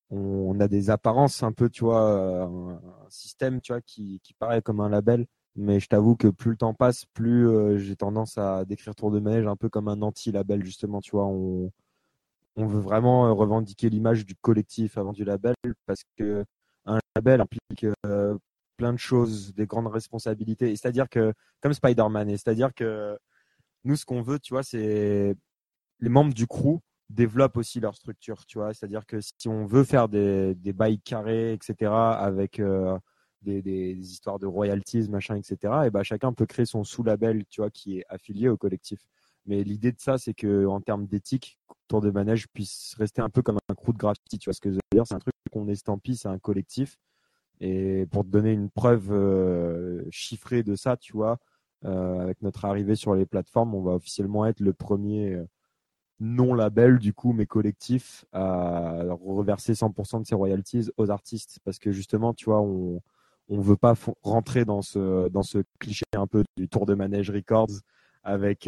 on a des apparences un peu, tu vois, un système, tu vois, qui paraît comme un label, mais je t'avoue que plus le temps passe, plus j'ai tendance à décrire Tour de Manège un peu comme un anti-label, justement, tu vois. On veut vraiment revendiquer l'image du collectif avant du label parce que un label implique plein de choses, des grandes responsabilités, et c'est-à-dire que, comme Spider-Man, et c'est-à-dire que nous, ce qu'on veut, tu vois, c'est les membres du crew développent aussi leur structure, tu vois, c'est-à-dire que si on veut faire des bails carrés, etc., avec des histoires de royalties, machin, etc., et ben chacun peut créer son sous-label, tu vois, qui est affilié au collectif. Mais l'idée de ça, c'est que en termes d'éthique, Tour de Manège puisse rester un peu comme un crew de graffiti, tu vois, ce que je veux dire, c'est un truc qu'on estampille, c'est un collectif. Et pour te donner une preuve chiffrée de ça, tu vois, avec notre arrivée sur les plateformes, on va officiellement être le premier non-label, du coup, mais collectif, à reverser 100% de ses royalties aux artistes. Parce que justement, tu vois, on veut pas rentrer dans ce cliché un peu du Tour de Manège Records avec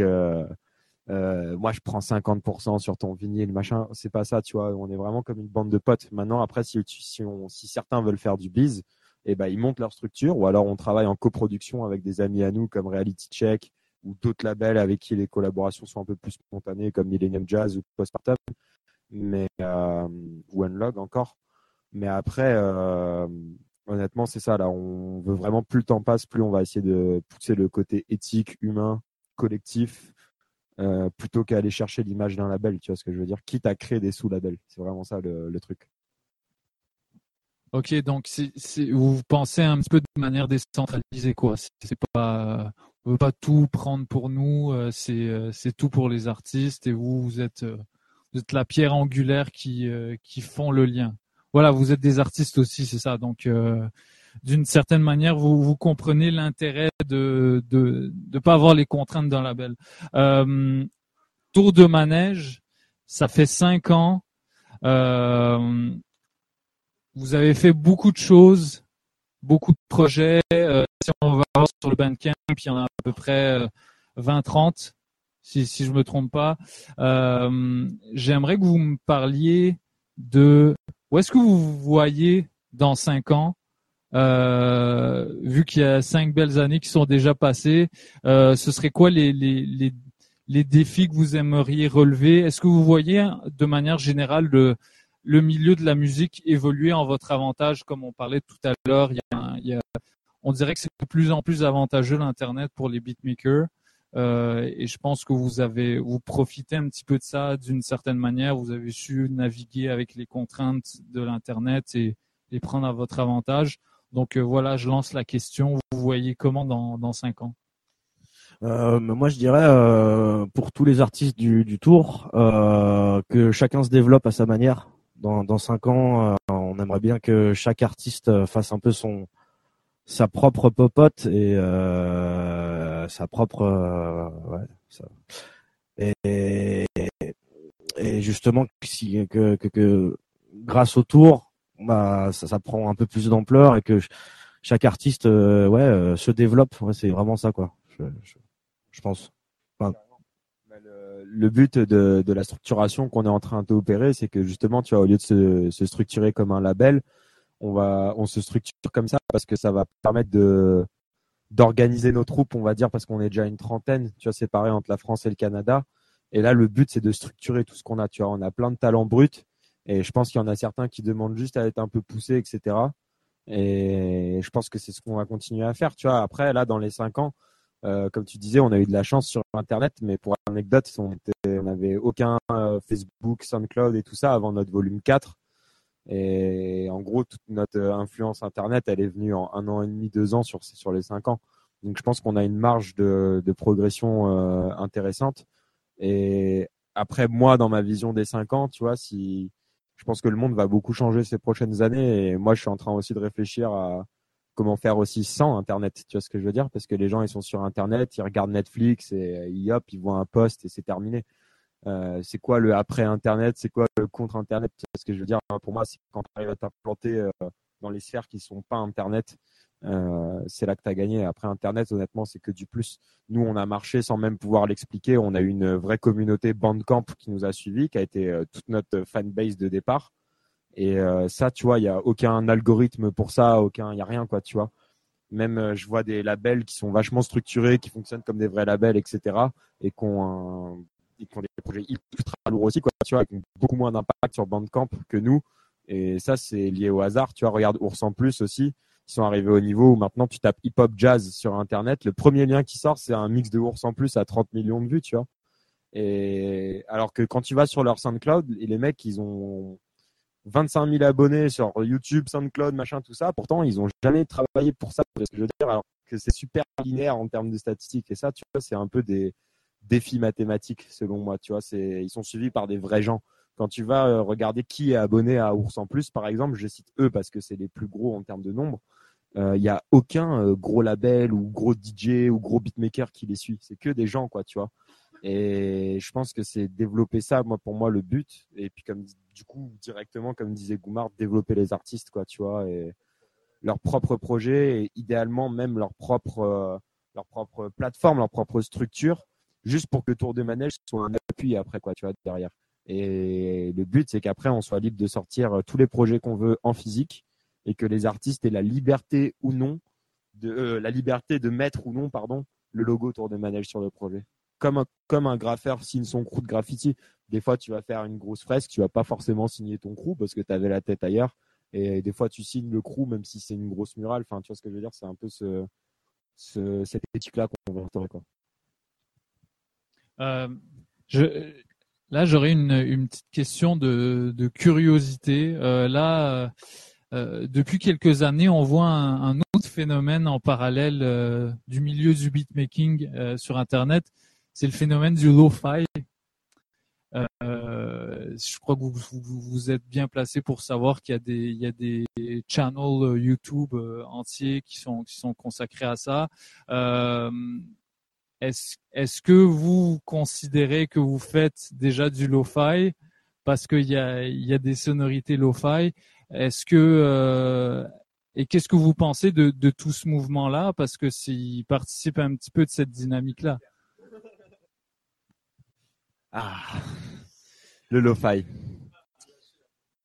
moi je prends 50% sur ton vinyle, machin. C'est pas ça, tu vois. On est vraiment comme une bande de potes. Maintenant, après, si certains veulent faire du biz, eh ben ils montent leur structure, ou alors on travaille en coproduction avec des amis à nous comme Reality Check, ou d'autres labels avec qui les collaborations sont un peu plus spontanées, comme Millennium Jazz ou Postpartum, mais ou Unlog encore. Mais après, honnêtement, c'est ça. Là, on veut vraiment, plus le temps passe, plus on va essayer de pousser le côté éthique, humain, collectif, plutôt qu'à aller chercher l'image d'un label. Tu vois ce que je veux dire ? Quitte à créer des sous-labels. C'est vraiment ça le truc. Ok, donc vous pensez un petit peu de manière décentralisée, quoi. C'est pas, on veut pas tout prendre pour nous. C'est tout pour les artistes et vous êtes la pierre angulaire qui font le lien. Voilà, vous êtes des artistes aussi, c'est ça. Donc, d'une certaine manière, vous comprenez l'intérêt de pas avoir les contraintes d'un label. Tour de Manège, ça fait 5 ans. Vous avez fait beaucoup de choses, beaucoup de projets. Si on va voir sur le Bandcamp, il y en a à peu près 20-30, si je me trompe pas. J'aimerais que vous me parliez de où est-ce que vous vous voyez dans 5 ans, vu qu'il y a 5 belles années qui sont déjà passées. Ce serait quoi les défis que vous aimeriez relever? Est-ce que vous voyez de manière générale le milieu de la musique évoluer en votre avantage, comme on parlait tout à l'heure? On dirait que c'est de plus en plus avantageux l'Internet pour les beatmakers, et je pense que vous profitez un petit peu de ça d'une certaine manière. Vous avez su naviguer avec les contraintes de l'Internet et les prendre à votre avantage. Donc voilà, je lance la question. Vous voyez comment dans 5 ans? Moi, je dirais pour tous les artistes du tour que chacun se développe à sa manière. Dans 5 ans, on aimerait bien que chaque artiste fasse un peu sa propre popote et sa propre ouais, ça. Et justement que grâce au tour, bah ça prend un peu plus d'ampleur et que chaque artiste se développe. Ouais, c'est vraiment ça, quoi. Je pense. Enfin, le but de la structuration qu'on est en train d'opérer, c'est que justement, tu vois, au lieu de se structurer comme un label, on se structure comme ça parce que ça va permettre d'organiser nos troupes, on va dire, parce qu'on est déjà une trentaine, tu vois, séparés entre la France et le Canada. Et là, le but, c'est de structurer tout ce qu'on a, tu vois. On a plein de talents bruts et je pense qu'il y en a certains qui demandent juste à être un peu poussés, etc. Et je pense que c'est ce qu'on va continuer à faire, tu vois. Après, là, dans les 5 ans, comme tu disais, on a eu de la chance sur Internet, mais pour anecdote, on n'avait aucun Facebook, SoundCloud et tout ça avant notre volume 4. Et en gros, toute notre influence Internet, elle est venue en 1 an et demi, 2 ans sur les 5 ans. Donc, je pense qu'on a une marge de progression intéressante. Et après, moi, dans ma vision des 5 ans, tu vois, je pense que le monde va beaucoup changer ces prochaines années. Et moi, je suis en train aussi de réfléchir à comment faire aussi sans Internet, tu vois ce que je veux dire? Parce que les gens, ils sont sur Internet, ils regardent Netflix et hop, ils voient un post et c'est terminé. C'est quoi le après Internet? C'est quoi le contre Internet? Tu vois ce que je veux dire? Pour moi, c'est quand tu arrives à t'implanter dans les sphères qui sont pas Internet, c'est là que tu as gagné. Après Internet, honnêtement, c'est que du plus. Nous, on a marché sans même pouvoir l'expliquer. On a eu une vraie communauté Bandcamp qui nous a suivis, qui a été toute notre fanbase de départ. Et ça, tu vois, il n'y a aucun algorithme pour ça, il n'y a rien, quoi, tu vois. Même je vois des labels qui sont vachement structurés, qui fonctionnent comme des vrais labels, etc. Et qui ont des projets ultra lourds aussi, quoi, tu vois, qui ont beaucoup moins d'impact sur Bandcamp que nous. Et ça, c'est lié au hasard, tu vois. Regarde Ours en Plus aussi, ils sont arrivés au niveau où maintenant tu tapes hip-hop jazz sur Internet. Le premier lien qui sort, c'est un mix de Ours en Plus à 30 millions de vues, tu vois. Et alors que quand tu vas sur leur SoundCloud, les mecs, ils ont 25 000 abonnés sur YouTube, SoundCloud, machin, tout ça. Pourtant, ils n'ont jamais travaillé pour ça, ce que je veux dire, alors que c'est super linéaire en termes de statistiques. Et ça, tu vois, c'est un peu des défis mathématiques, selon moi. Tu vois, ils sont suivis par des vrais gens. Quand tu vas regarder qui est abonné à Ours en Plus, par exemple, je cite eux parce que c'est les plus gros en termes de nombre, il n'y a aucun gros label ou gros DJ ou gros beatmaker qui les suit. C'est que des gens, quoi, tu vois. Et je pense que c'est développer ça, pour moi, le but. Et puis, directement, comme disait Goumar, développer les artistes, quoi, tu vois, et leurs propres projets, et idéalement même leur propre plateforme, leur propre structure, juste pour que Tour de Manège soit un appui après, quoi, tu vois, derrière. Et le but, c'est qu'après, on soit libre de sortir tous les projets qu'on veut en physique, et que les artistes aient la liberté de mettre ou non, le logo Tour de Manège sur le projet. Comme un graffeur signe son crew de graffiti. Des fois, tu vas faire une grosse fresque, tu vas pas forcément signer ton crew parce que tu avais la tête ailleurs. Et des fois, tu signes le crew même si c'est une grosse murale. Enfin, tu vois ce que je veux dire? C'est un peu cette éthique-là qu'on va entendre, quoi. Là, j'aurais une petite question de curiosité. Là, Depuis quelques années, on voit un autre phénomène en parallèle du milieu du beatmaking sur Internet, c'est le phénomène du lo-fi. Je crois que vous êtes bien placé pour savoir qu'il y a des channels YouTube entiers qui sont consacrés à ça. Est-ce que vous considérez que vous faites déjà du lo-fi parce qu'il y a des sonorités lo-fi? Est-ce que et qu'est-ce que vous pensez de tout ce mouvement-là, parce que s'il participe un petit peu de cette dynamique-là? Ah, le lo-fi.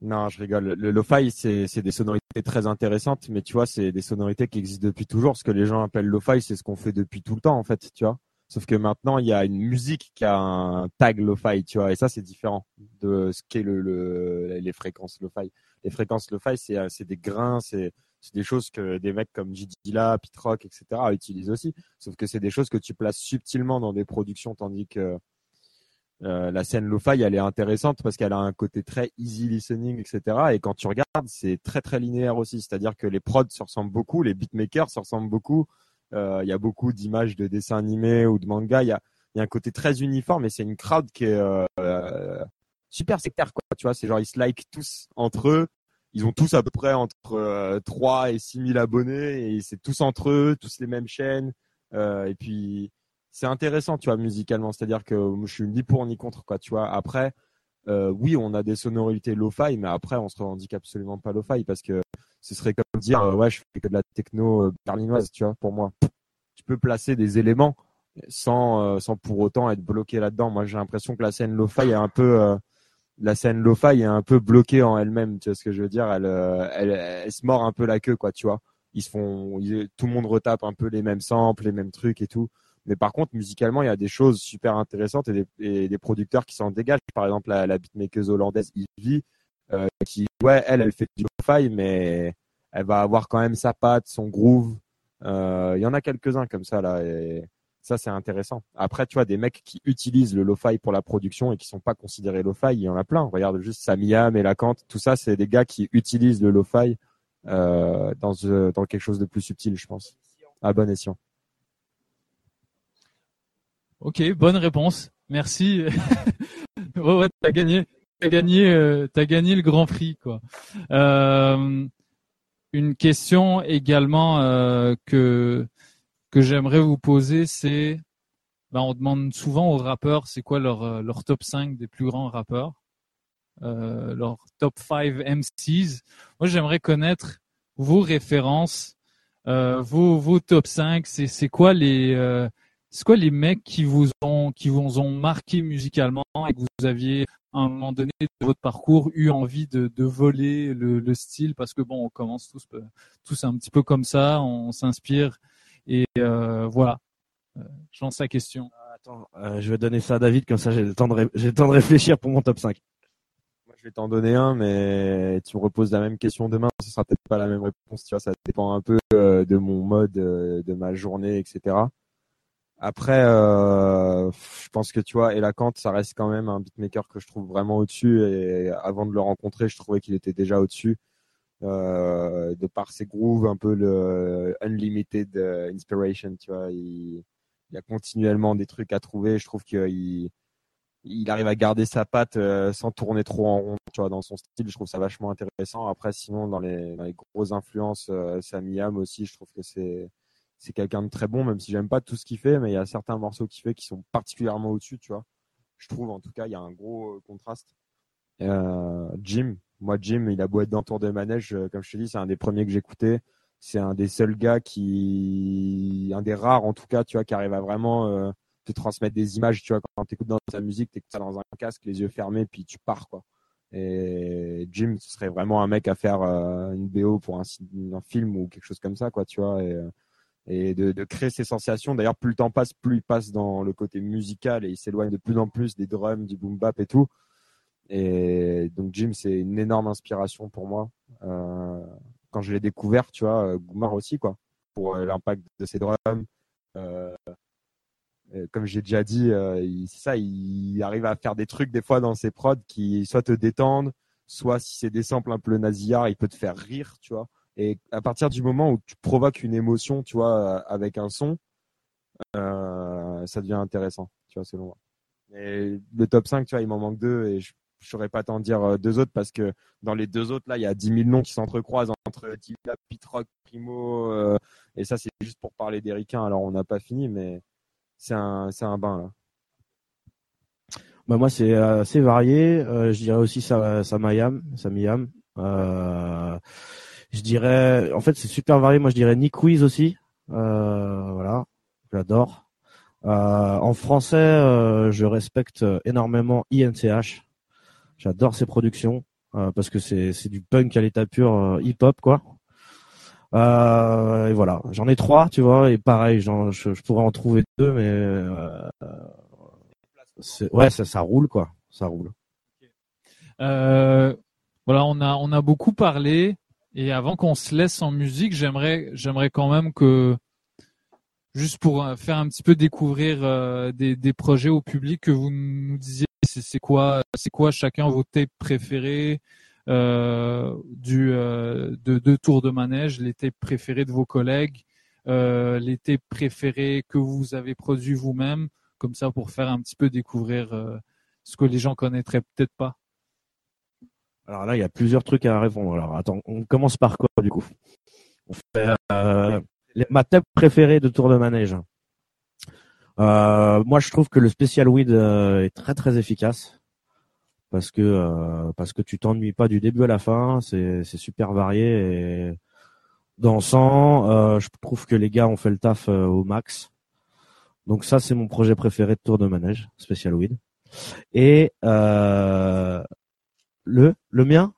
Non, je rigole. Le lo-fi, c'est des sonorités très intéressantes, mais tu vois, c'est des sonorités qui existent depuis toujours. Ce que les gens appellent lo-fi, c'est ce qu'on fait depuis tout le temps, en fait, tu vois. Sauf que maintenant, il y a une musique qui a un tag lo-fi, tu vois, et ça, c'est différent de ce qu'est les fréquences lo-fi. Les fréquences lo-fi, c'est des grains, c'est des choses que des mecs comme J Dilla, Pete Rock, etc. utilisent aussi. Sauf que c'est des choses que tu places subtilement dans des productions, tandis que la scène lo-fi, elle est intéressante parce qu'elle a un côté très easy listening, etc. Et quand tu regardes, c'est très très linéaire aussi. C'est-à-dire que les prods se ressemblent beaucoup, les beatmakers se ressemblent beaucoup. Il y a beaucoup d'images de dessins animés ou de mangas. Il y a un côté très uniforme et c'est une crowd qui est super sectaire, quoi. Tu vois, c'est genre ils se like tous entre eux. Ils ont tous à peu près entre 3 et 6 000 abonnés et c'est tous entre eux, tous les mêmes chaînes. Et puis c'est intéressant, tu vois, musicalement, c'est-à-dire que je suis ni pour ni contre, quoi, tu vois. Après, oui, on a des sonorités lo-fi, mais après, on se revendique absolument pas lo-fi parce que ce serait comme dire, ouais, je fais que de la techno berlinoise, tu vois, pour moi. Tu peux placer des éléments sans pour autant être bloqué là-dedans. Moi, j'ai l'impression que la scène lo-fi est un peu bloquée en elle-même, tu vois ce que je veux dire. Elle se mord un peu la queue, quoi, tu vois. Tout le monde retape un peu les mêmes samples, les mêmes trucs et tout. Mais par contre, musicalement, il y a des choses super intéressantes et des producteurs qui s'en dégagent. Par exemple, la beatmakeuse hollandaise Ivy, qui, ouais, elle fait du lo-fi, mais elle va avoir quand même sa patte, son groove. Il y en a quelques-uns comme ça, là. Et ça, c'est intéressant. Après, tu vois, des mecs qui utilisent le lo-fi pour la production et qui sont pas considérés lo-fi, il y en a plein. Regarde juste Samia, Melakant, tout ça, c'est des gars qui utilisent le lo-fi dans quelque chose de plus subtil, je pense. À bon escient. Ok, bonne réponse. Merci. Ouais, t'as gagné le Grand Prix, quoi. Une question également que j'aimerais vous poser, c'est, on demande souvent aux rappeurs, c'est quoi leur top 5 des plus grands rappeurs, leur top 5 MCs. Moi, j'aimerais connaître vos références, vos top 5. C'est quoi les mecs qui vous ont marqué musicalement et que vous aviez à un moment donné de votre parcours eu envie de voler le style, parce que on commence tous un petit peu comme ça, on s'inspire et voilà. Je lance la question. Attends, je vais donner ça à David, comme ça j'ai le temps de réfléchir pour mon top 5. Moi je vais t'en donner un, mais tu me reposes la même question demain, ce sera peut-être pas la même réponse, tu vois, ça dépend un peu de mon mode, de ma journée, etc. Après, je pense que tu vois, Elakant, ça reste quand même un beatmaker que je trouve vraiment au-dessus. Et avant de le rencontrer, je trouvais qu'il était déjà au-dessus. De par ses grooves, un peu le unlimited inspiration, tu vois. Il y a continuellement des trucs à trouver. Je trouve qu'il arrive à garder sa patte sans tourner trop en rond, tu vois, dans son style. Je trouve ça vachement intéressant. Après, sinon, dans les grosses influences, Samiam aussi, je trouve que c'est quelqu'un de très bon, même si j'aime pas tout ce qu'il fait, mais il y a certains morceaux qu'il fait qui sont particulièrement au-dessus, tu vois. Je trouve, en tout cas, il y a un gros contraste. Jim, il a beau être dans Tour de Manège, comme je te dis, c'est un des premiers que j'écoutais. C'est un des seuls gars un des rares, en tout cas, tu vois, qui arrive à vraiment te transmettre des images, tu vois. Quand t'écoutes dans sa musique, t'écoutes ça dans un casque, les yeux fermés, puis tu pars, quoi. Et Jim, ce serait vraiment un mec à faire une BO pour un film ou quelque chose comme ça, quoi, tu vois. Et de créer ces sensations. D'ailleurs, plus le temps passe, plus il passe dans le côté musical et il s'éloigne de plus en plus des drums, du boom bap et tout. Et donc Jim, c'est une énorme inspiration pour moi. Quand je l'ai découvert, tu vois, Goumar aussi, quoi, pour l'impact de ses drums. Comme j'ai déjà dit, il arrive à faire des trucs des fois dans ses prods qui soit te détendent, soit si c'est des samples un peu nasillards, il peut te faire rire, tu vois. Et à partir du moment où tu provoques une émotion, tu vois, avec un son, ça devient intéressant, tu vois, selon moi. Et le top 5, tu vois, il m'en manque deux et je saurais pas t'en dire deux autres parce que dans les deux autres, là, il y a 10 000 noms qui s'entrecroisent entre Tila, Pete Rock, Primo, et ça, c'est juste pour parler des ricains. Alors, on n'a pas fini, mais c'est un bain, là. Bah, moi, c'est assez varié. Je dirais aussi Samiam. Je dirais, en fait, c'est super varié. Moi, je dirais Nick Quiz aussi. Voilà. J'adore. En français, je respecte énormément INCH. J'adore ses productions parce que c'est du punk à l'état pur, hip-hop quoi. Et voilà, j'en ai trois, tu vois, et pareil, je pourrais en trouver deux, mais ouais, ça roule quoi, ça roule. Voilà, on a beaucoup parlé et avant qu'on se laisse en musique, j'aimerais quand même que juste pour faire un petit peu découvrir des projets au public que vous nous disiez. C'est quoi chacun vos tapes préférées de Tour de Manège, les tapes préférées de vos collègues, les tapes préférées que vous avez produit vous-même, comme ça pour faire un petit peu découvrir ce que les gens connaîtraient peut-être pas. Alors là, il y a plusieurs trucs à répondre. Alors attends, on commence par quoi du coup ? On fait ma tape préférée de Tour de Manège. Moi, je trouve que le spécial weed est très très efficace parce que tu t'ennuies pas du début à la fin. C'est super varié et dansant. Je trouve que les gars ont fait le taf au max. Donc ça, c'est mon projet préféré de Tour de Manège, spécial weed. Et le mien,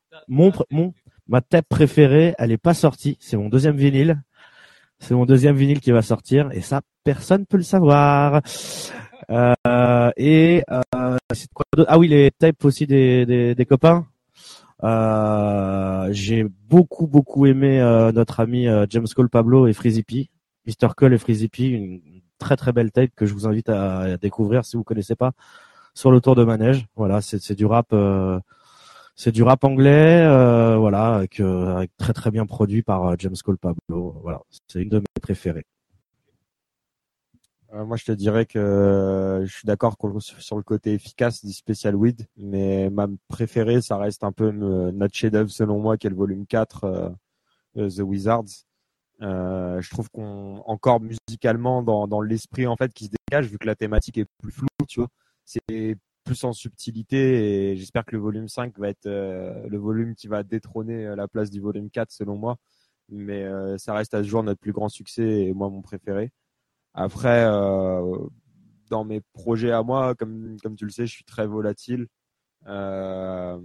ma tape préférée, elle est pas sortie. C'est mon deuxième vinyle. C'est mon deuxième vinyle qui va sortir et ça, personne peut le savoir. C'est quoi d'autre ? Ah oui, les tapes aussi des copains. J'ai beaucoup aimé notre ami James Cole Pablo et Freaky P. Mr. Cole et Freaky P, une très très belle tape que je vous invite à découvrir si vous connaissez pas sur le Tour de Manège. Voilà, c'est du rap. C'est du rap anglais, voilà, avec très très bien produit par James Cole Pablo. Voilà, c'est une de mes préférées. Moi, je te dirais que je suis d'accord sur le côté efficace du Special Weed, mais ma préférée, ça reste un peu notre chef-d'œuvre selon moi, qui est le volume 4, The Wizards. Je trouve qu'on encore musicalement dans l'esprit en fait qui se dégage, vu que la thématique est plus floue, tu vois. C'est plus en subtilité et j'espère que le volume 5 va être le volume qui va détrôner la place du volume 4 selon moi, mais ça reste à ce jour notre plus grand succès et moi mon préféré. Après dans mes projets à moi, comme tu le sais, je suis très volatile, ça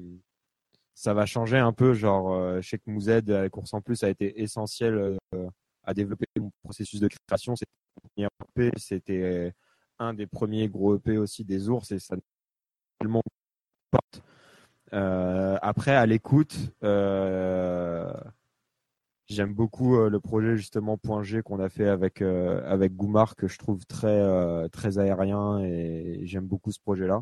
va changer un peu, genre je sais que Mouzed à la Course en Plus a été essentiel à développer mon processus de création. C'était un des premiers gros EP aussi des Ours et ça tellement porte. Après, à l'écoute, j'aime beaucoup le projet justement Point G qu'on a fait avec Goumar, que je trouve très aérien et j'aime beaucoup ce projet-là.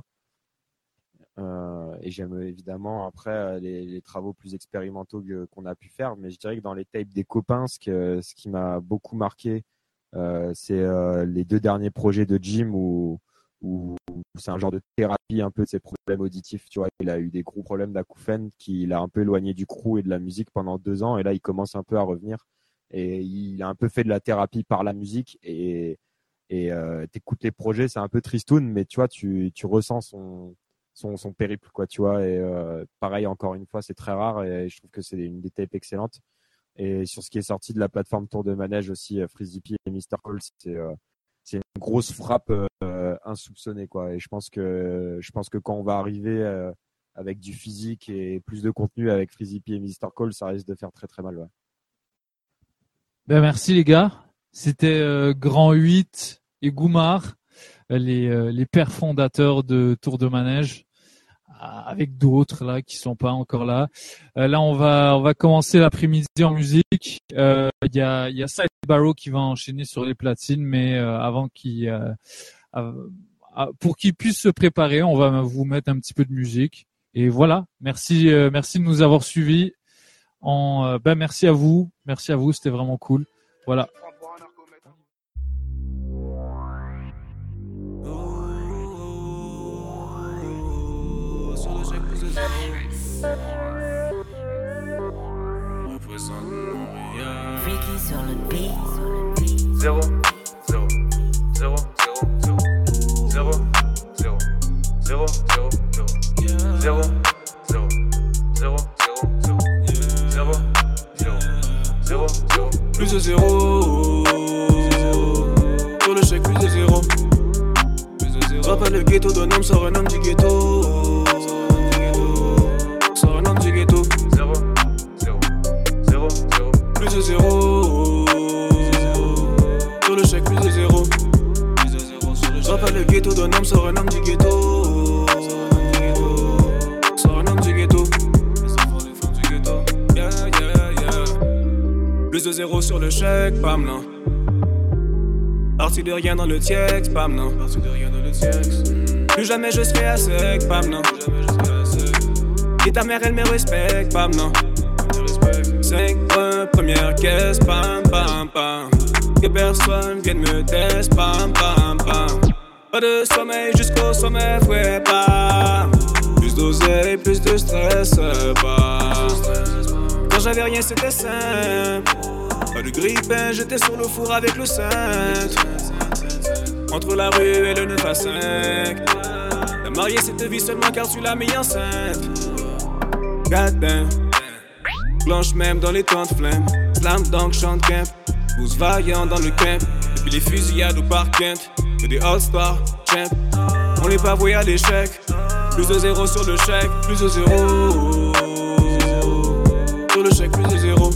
Et j'aime évidemment après les travaux plus expérimentaux qu'on a pu faire, mais je dirais que dans les tapes des copains, ce qui m'a beaucoup marqué, c'est les deux derniers projets de Jim où c'est un genre de thérapie un peu de ses problèmes auditifs, tu vois. Il a eu des gros problèmes d'acouphènes qui l'a un peu éloigné du crew et de la musique pendant 2 ans et là il commence un peu à revenir et il a un peu fait de la thérapie par la musique et t'écoutes les projets, c'est un peu tristoun mais tu vois tu ressens son périple quoi, tu vois, et pareil encore une fois c'est très rare et je trouve que c'est une des tapes excellentes. Et sur ce qui est sorti de la plateforme Tour de Manège aussi, Freaky P et Mr. Cole, c'est une grosse frappe insoupçonnée quoi. Et je pense que quand on va arriver avec du physique et plus de contenu avec Freaky P et Mr. Cole, ça risque de faire très très mal. Ouais. Ben merci les gars, c'était Grand 8 et Goumar, les pères fondateurs de Tour de Manège, avec d'autres là qui sont pas encore là. Là on va commencer l'après-midi en musique. Il y a Side Barrow qui va enchaîner sur les platines, mais avant pour qu'il puisse se préparer, on va vous mettre un petit peu de musique Et voilà, merci de nous avoir suivis. Merci à vous, c'était vraiment cool. Voilà. Freaky sur le beat. 0 plus de 0 sur le chèque, plus de 0 rappelle le ghetto d'un homme, sort un homme du ghetto. Ghetto d'un homme sort un homme du ghetto. Sort un homme du ghetto. Les enfants des femmes du ghetto. Yeah, yeah, yeah. Plus de 0 sur le chèque, bam, non. Parti de rien dans le tiex, bam, non. Plus jamais je serai à sec, bam, non. Et ta mère, elle me respecte, bam, non. 5 points, première caisse, bam, bam, bam. Que personne vienne me tester, bam, bam, bam. Pas de sommeil jusqu'au sommet, frère, pas. Plus d'oseille, plus de stress, pas. Quand j'avais rien, c'était simple. Pas de grippin, j'étais sur le four avec le 5. Entre la rue et le 9 à 5. T'as marié cette vie seulement car tu l'as mis enceinte. Gatin, planche même dans les temps de flemme. Slam dunk, chante camp. Pousse vaillant dans le camp. Depuis les fusillades au parc Kent. Que des all-stars, champ. On les pavoyait à l'échec. Plus de 0 sur le chèque, plus de 0 sur le chèque, plus de 0.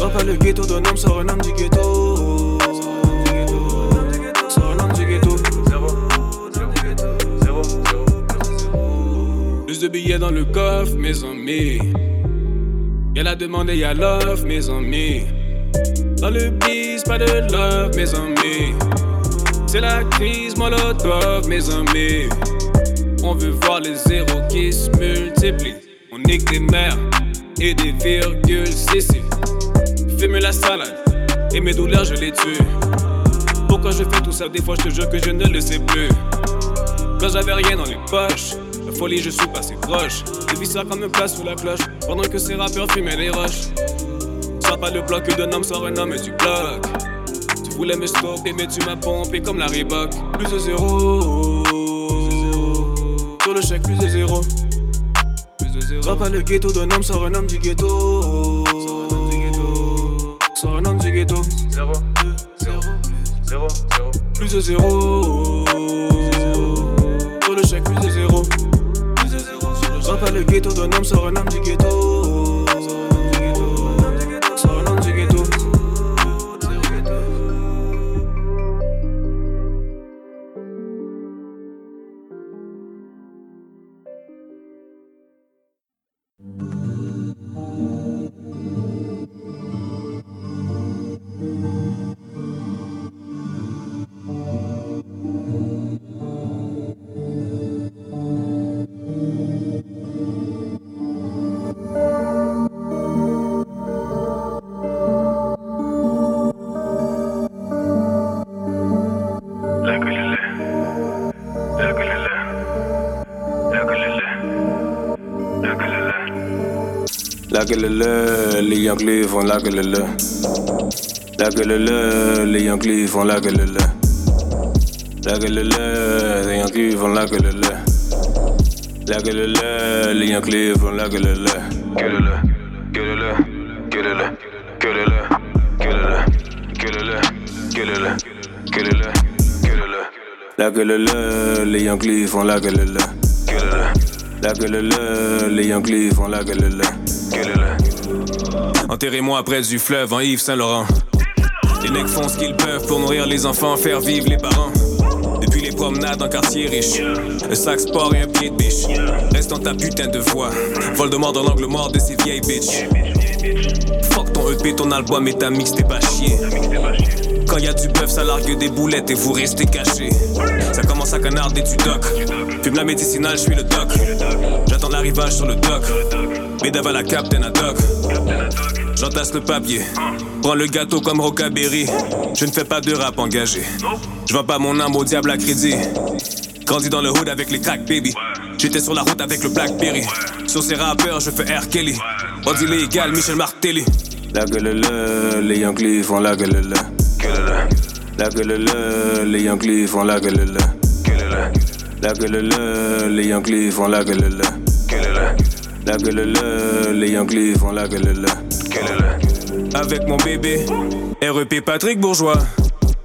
Rappelle le ghetto d'un homme, sort un homme du ghetto. Sort un homme du ghetto. 0 Plus de billets dans le coffre, mes amis. Y'a la demande et y'a l'offre, mes amis. Dans le biz, pas de love, mes amis. C'est la crise, molotov, mes amis. On veut voir les zéros qui se multiplient. On nique des mères et des virgules, ceci. Fume la salade et mes douleurs, je les tue. Pourquoi je fais tout ça, des fois je te jure que je ne le sais plus. Quand j'avais rien dans les poches, la folie, je suis passé proche. J'ai vu ça comme un plat sous la cloche, pendant que ces rappeurs fumaient les roches. Sors pas le bloc, que d'un homme sort un homme et du bloc. Tu voulais me stopper mais tu m'as pompé comme la Reebok. Plus de 0 sur le chèque, plus de 0. Rappelle le ghetto d'un homme, sort un homme du ghetto. Sort un homme du ghetto. 0 plus de 0 sur le chèque, plus de 0. Rappelle le ghetto d'un homme, sort un homme du ghetto. Les Yankees vont la gueule. La gueule, les Yankees vont la gueule. La gueule, les Yankees vont la gueule. La gueule, les Yankees vont la gueule. La gueule, les Yankees vont la gueule. La gueule, les Yankees vont la gueule. Enterrez-moi près du fleuve en Yves Saint-Laurent. Les mecs font ce qu'ils peuvent pour nourrir les enfants, faire vivre les parents. Depuis les promenades en quartier riche, un sac sport et un pied de biche. Reste dans ta putain de voix, Voldemort dans l'angle mort de ces vieilles bitches. Fuck ton EP, ton album et ta mix, t'es pas chier. Quand y'a du bœuf, ça largue des boulettes et vous restez cachés. Ça commence à canarder du doc. Fume la médicinale, je suis le doc. J'attends l'arrivage sur le doc. Bédave à la Captain Haddock. J'entasse le papier. Prends le gâteau comme Rockaberry. Je ne fais pas de rap engagé. Je vends pas mon âme au diable à crédit. Grandi dans le hood avec les crack baby. J'étais sur la route avec le Blackberry. Sur ces rappeurs, je fais R. Kelly. Bandit légal, Michel Martelly. La gueule le, les Yankees font la gueule le. La gueule le, les Yankees font la gueule le. La gueule le, les Yankees font la gueule le. La gueule le, les Yankees font la gueule le. Avec mon bébé, REP Patrick Bourgeois.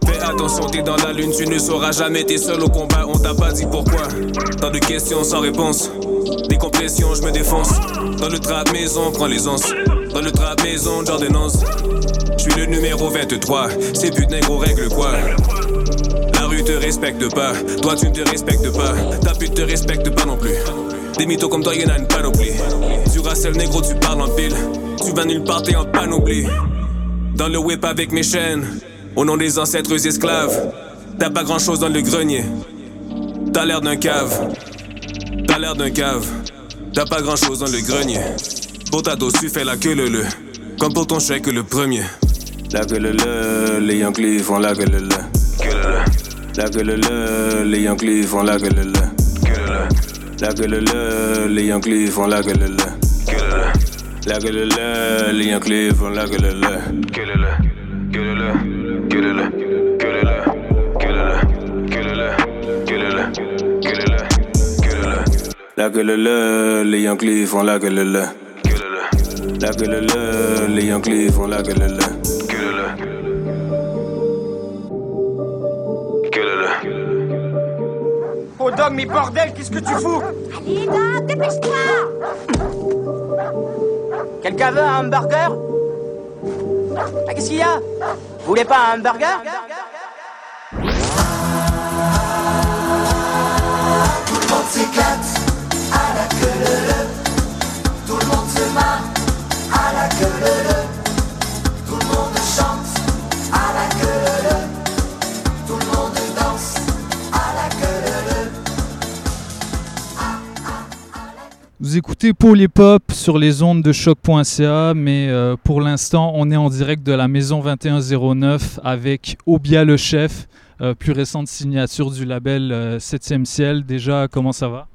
Fais attention, t'es dans la lune, tu ne sauras jamais, t'es seul au combat, on t'a pas dit pourquoi. Tant de questions sans réponse, des compressions, je me défonce. Dans le trap maison, prends les onces. Dans le trap maison, j'ordonnance. Je suis le numéro 23, ces putes négro règle quoi. La rue te respecte pas, toi tu ne te respectes pas, ta pute te respecte pas non plus. Des mythos comme toi y'en a une panoplie. Tu racelles négro, tu parles en pile, tu vas nulle part, t'es en panoplie. Dans le whip avec mes chaînes, au nom des ancêtres esclaves, t'as pas grand chose dans le grenier. T'as l'air d'un cave, t'as l'air d'un cave. T'as pas grand chose dans le grenier. Pour ta dose, tu fais la queue le. Comme pour ton chèque le premier. La gueule le, les Yankees font la gueule le. La gueule le, les Yankees font la gueule le. La gueule le, les Yankees font la gueule le. La gueule le, les Yankees font la gueule le. Gueule le, gueule le. La gueule le, les Yankees font la gueule le. La gueule le, les Yankees font la gueule le. Gueule le. Oh Dom, mais bordel, qu'est-ce que tu fous? Allez Dom, dépêche-toi. Quelqu'un veut un hamburger? Ah, qu'est-ce qu'il y a? Vous voulez pas un hamburger? Tout le monde s'éclate à la queue leu. Tout le monde se marre à la queue leu. Tout le monde chante à la queue leu. Tout le monde danse à la queue leu. Vous écoutez Paul Hip Hop sur les ondes de Shock.ca, mais pour l'instant, on est en direct de la maison 2109 avec Obia Le Chef, plus récente signature du label 7e Ciel. Déjà, comment ça va?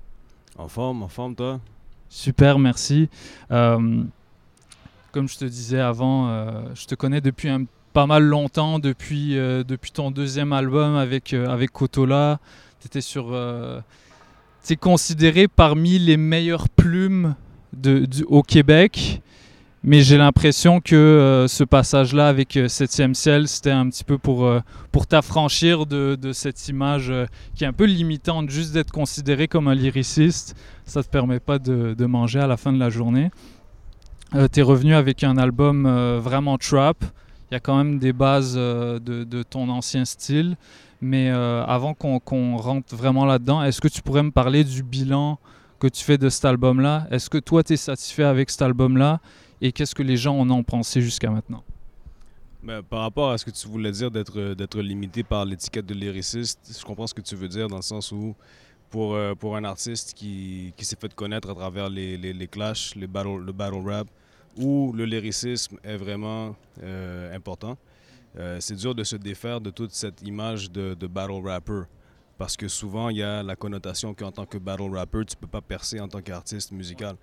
En forme toi? Super, merci. Comme je te disais avant, je te connais depuis pas mal longtemps, depuis ton deuxième album avec Kotola. T'es considéré parmi les meilleures plumes au Québec, mais j'ai l'impression que ce passage-là avec 7e Ciel, c'était un petit peu pour t'affranchir de cette image qui est un peu limitante, juste d'être considéré comme un lyriciste. Ça ne te permet pas de manger à la fin de la journée. T'es revenu avec un album vraiment trap. Il y a quand même des bases de ton ancien style. Mais avant qu'on rentre vraiment là-dedans, est-ce que tu pourrais me parler du bilan que tu fais de cet album-là? Est-ce que toi, tu es satisfait avec cet album-là? Et qu'est-ce que les gens en ont pensé jusqu'à maintenant? Ben, par rapport à ce que tu voulais dire d'être limité par l'étiquette de lyriciste, je comprends ce que tu veux dire dans le sens où pour un artiste qui s'est fait connaître à travers les clashs, le battle rap, où le lyricisme est vraiment important. C'est dur de se défaire de toute cette image de battle rapper parce que souvent il y a la connotation qu'en tant que battle rapper tu peux pas percer en tant qu'artiste musical.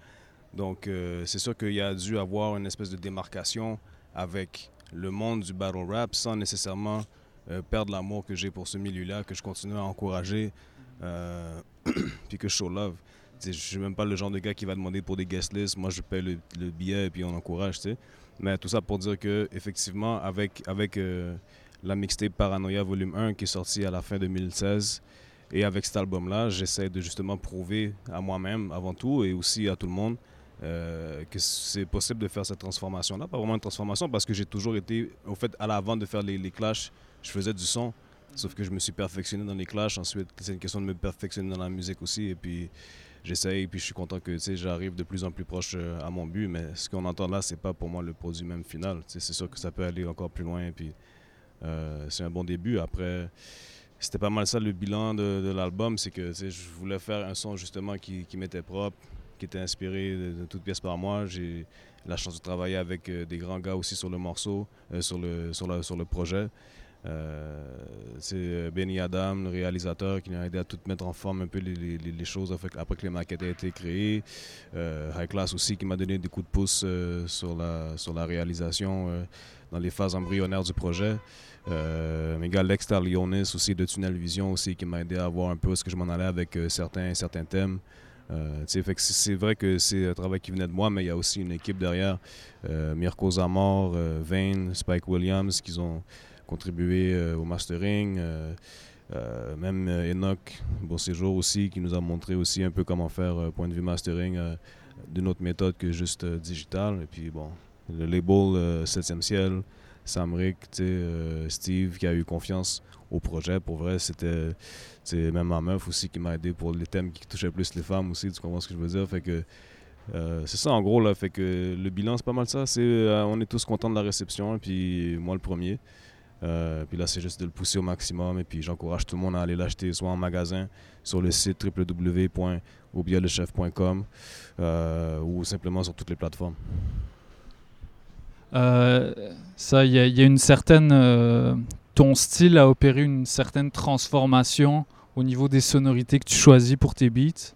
Donc c'est sûr qu'il y a dû avoir une espèce de démarcation avec le monde du battle rap sans nécessairement perdre l'amour que j'ai pour ce milieu-là, que je continue à encourager puis que je show love. T'sais, je suis même pas le genre de gars qui va demander pour des guest lists. Moi je paye le billet et puis on encourage, tu sais. Mais tout ça pour dire que effectivement, avec la mixtape Paranoia Volume 1 qui est sortie à la fin 2016 et avec cet album-là, j'essaie de justement prouver à moi-même avant tout et aussi à tout le monde que c'est possible de faire cette transformation-là. Pas vraiment une transformation parce que j'ai toujours été, au fait, à l'avant de faire les clashs, je faisais du son. Sauf que je me suis perfectionné dans les clashs. Ensuite, c'est une question de me perfectionner dans la musique aussi. Et puis, j'essaye. Et puis, je suis content que j'arrive de plus en plus proche à mon but. Mais ce qu'on entend là, c'est pas pour moi le produit même final. T'sais, c'est sûr que ça peut aller encore plus loin. Et puis, C'est un bon début. Après, c'était pas mal ça le bilan de l'album, c'est que je voulais faire un son justement qui m'était propre, qui était inspiré de toutes pièces par moi. J'ai la chance de travailler avec des grands gars aussi sur le morceau, sur le projet. C'est Benny Adam, le réalisateur, qui nous a aidé à tout mettre en forme un peu les choses après que les maquettes aient été créées. High Class aussi qui m'a donné des coups de pouce sur la réalisation dans les phases embryonnaires du projet. Mes gars Lex Tarlionis aussi de Tunnel Vision aussi qui m'a aidé à voir un peu ce que je m'en allais avec certains thèmes. Fait que c'est vrai que c'est un travail qui venait de moi, mais il y a aussi une équipe derrière. Mirko Zamor, Vane, Spike Williams qui ont contribué au mastering, même Heenok, Bon Séjour aussi, qui nous a montré aussi un peu comment faire point de vue mastering d'une autre méthode que juste digitale. Et puis bon, le label 7e Ciel, Samrick, Steve qui a eu confiance au projet. Pour vrai, c'était même ma meuf aussi qui m'a aidé pour les thèmes qui touchaient plus les femmes aussi, tu comprends ce que je veux dire? Fait que c'est ça en gros là, fait que le bilan c'est pas mal ça, c'est on est tous contents de la réception, et puis moi le premier. Puis là, c'est juste de le pousser au maximum. Et puis j'encourage tout le monde à aller l'acheter soit en magasin, sur le site www.obialechef.com ou simplement sur toutes les plateformes. Ça, il y a une certaine... ton style a opéré une certaine transformation au niveau des sonorités que tu choisis pour tes beats.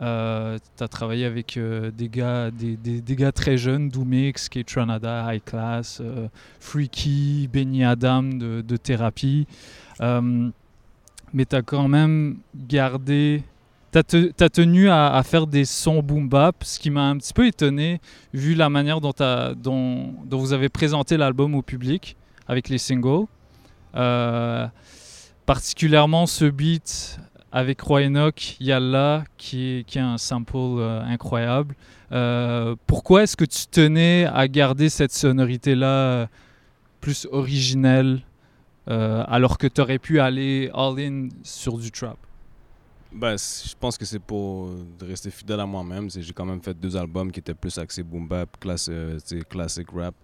Tu as travaillé avec des gars très jeunes, Doomix, Kaytranada, High Class, Freaky, Benny Adam de Thérapie. Mais tu as quand même gardé... T'as tenu à faire des sons boom-bap, ce qui m'a un petit peu étonné, vu la manière dont vous avez présenté l'album au public, avec les singles. Particulièrement ce beat... Avec Roi Heenok, Yalla, qui est un sample incroyable. Pourquoi est-ce que tu tenais à garder cette sonorité-là plus originelle alors que tu aurais pu aller all-in sur du trap? Ben, je pense que c'est pour rester fidèle à moi-même. J'ai quand même fait 2 albums qui étaient plus axés boom-bap, classic rap.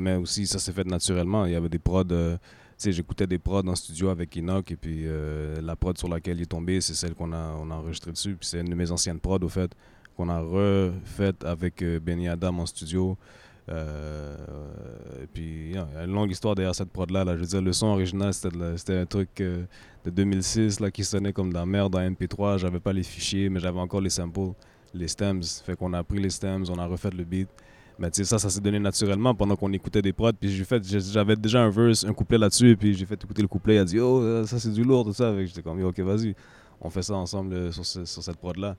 Mais aussi, ça s'est fait naturellement. Il y avait des prods... j'écoutais des prods en studio avec Heenok, et puis la prod sur laquelle il est tombé, c'est celle qu'on a enregistrée dessus. Puis c'est une de mes anciennes prods, au fait, qu'on a refaite avec Benny Adam en studio. Et puis, il y a une longue histoire derrière cette prod-là. Là. Je veux dire, le son original, c'était un truc de 2006 là, qui sonnait comme de la merde en MP3. J'avais pas les fichiers, mais j'avais encore les samples, les stems. Fait qu'on a pris les stems, on a refait le beat. Mais tu sais, ça s'est donné naturellement pendant qu'on écoutait des prods. Puis j'avais déjà un verse, un couplet là-dessus. Puis j'ai fait écouter le couplet. Il a dit « Oh, ça c'est du lourd, tout ça. » J'étais comme « Ok, vas-y, on fait ça ensemble sur cette prod-là. »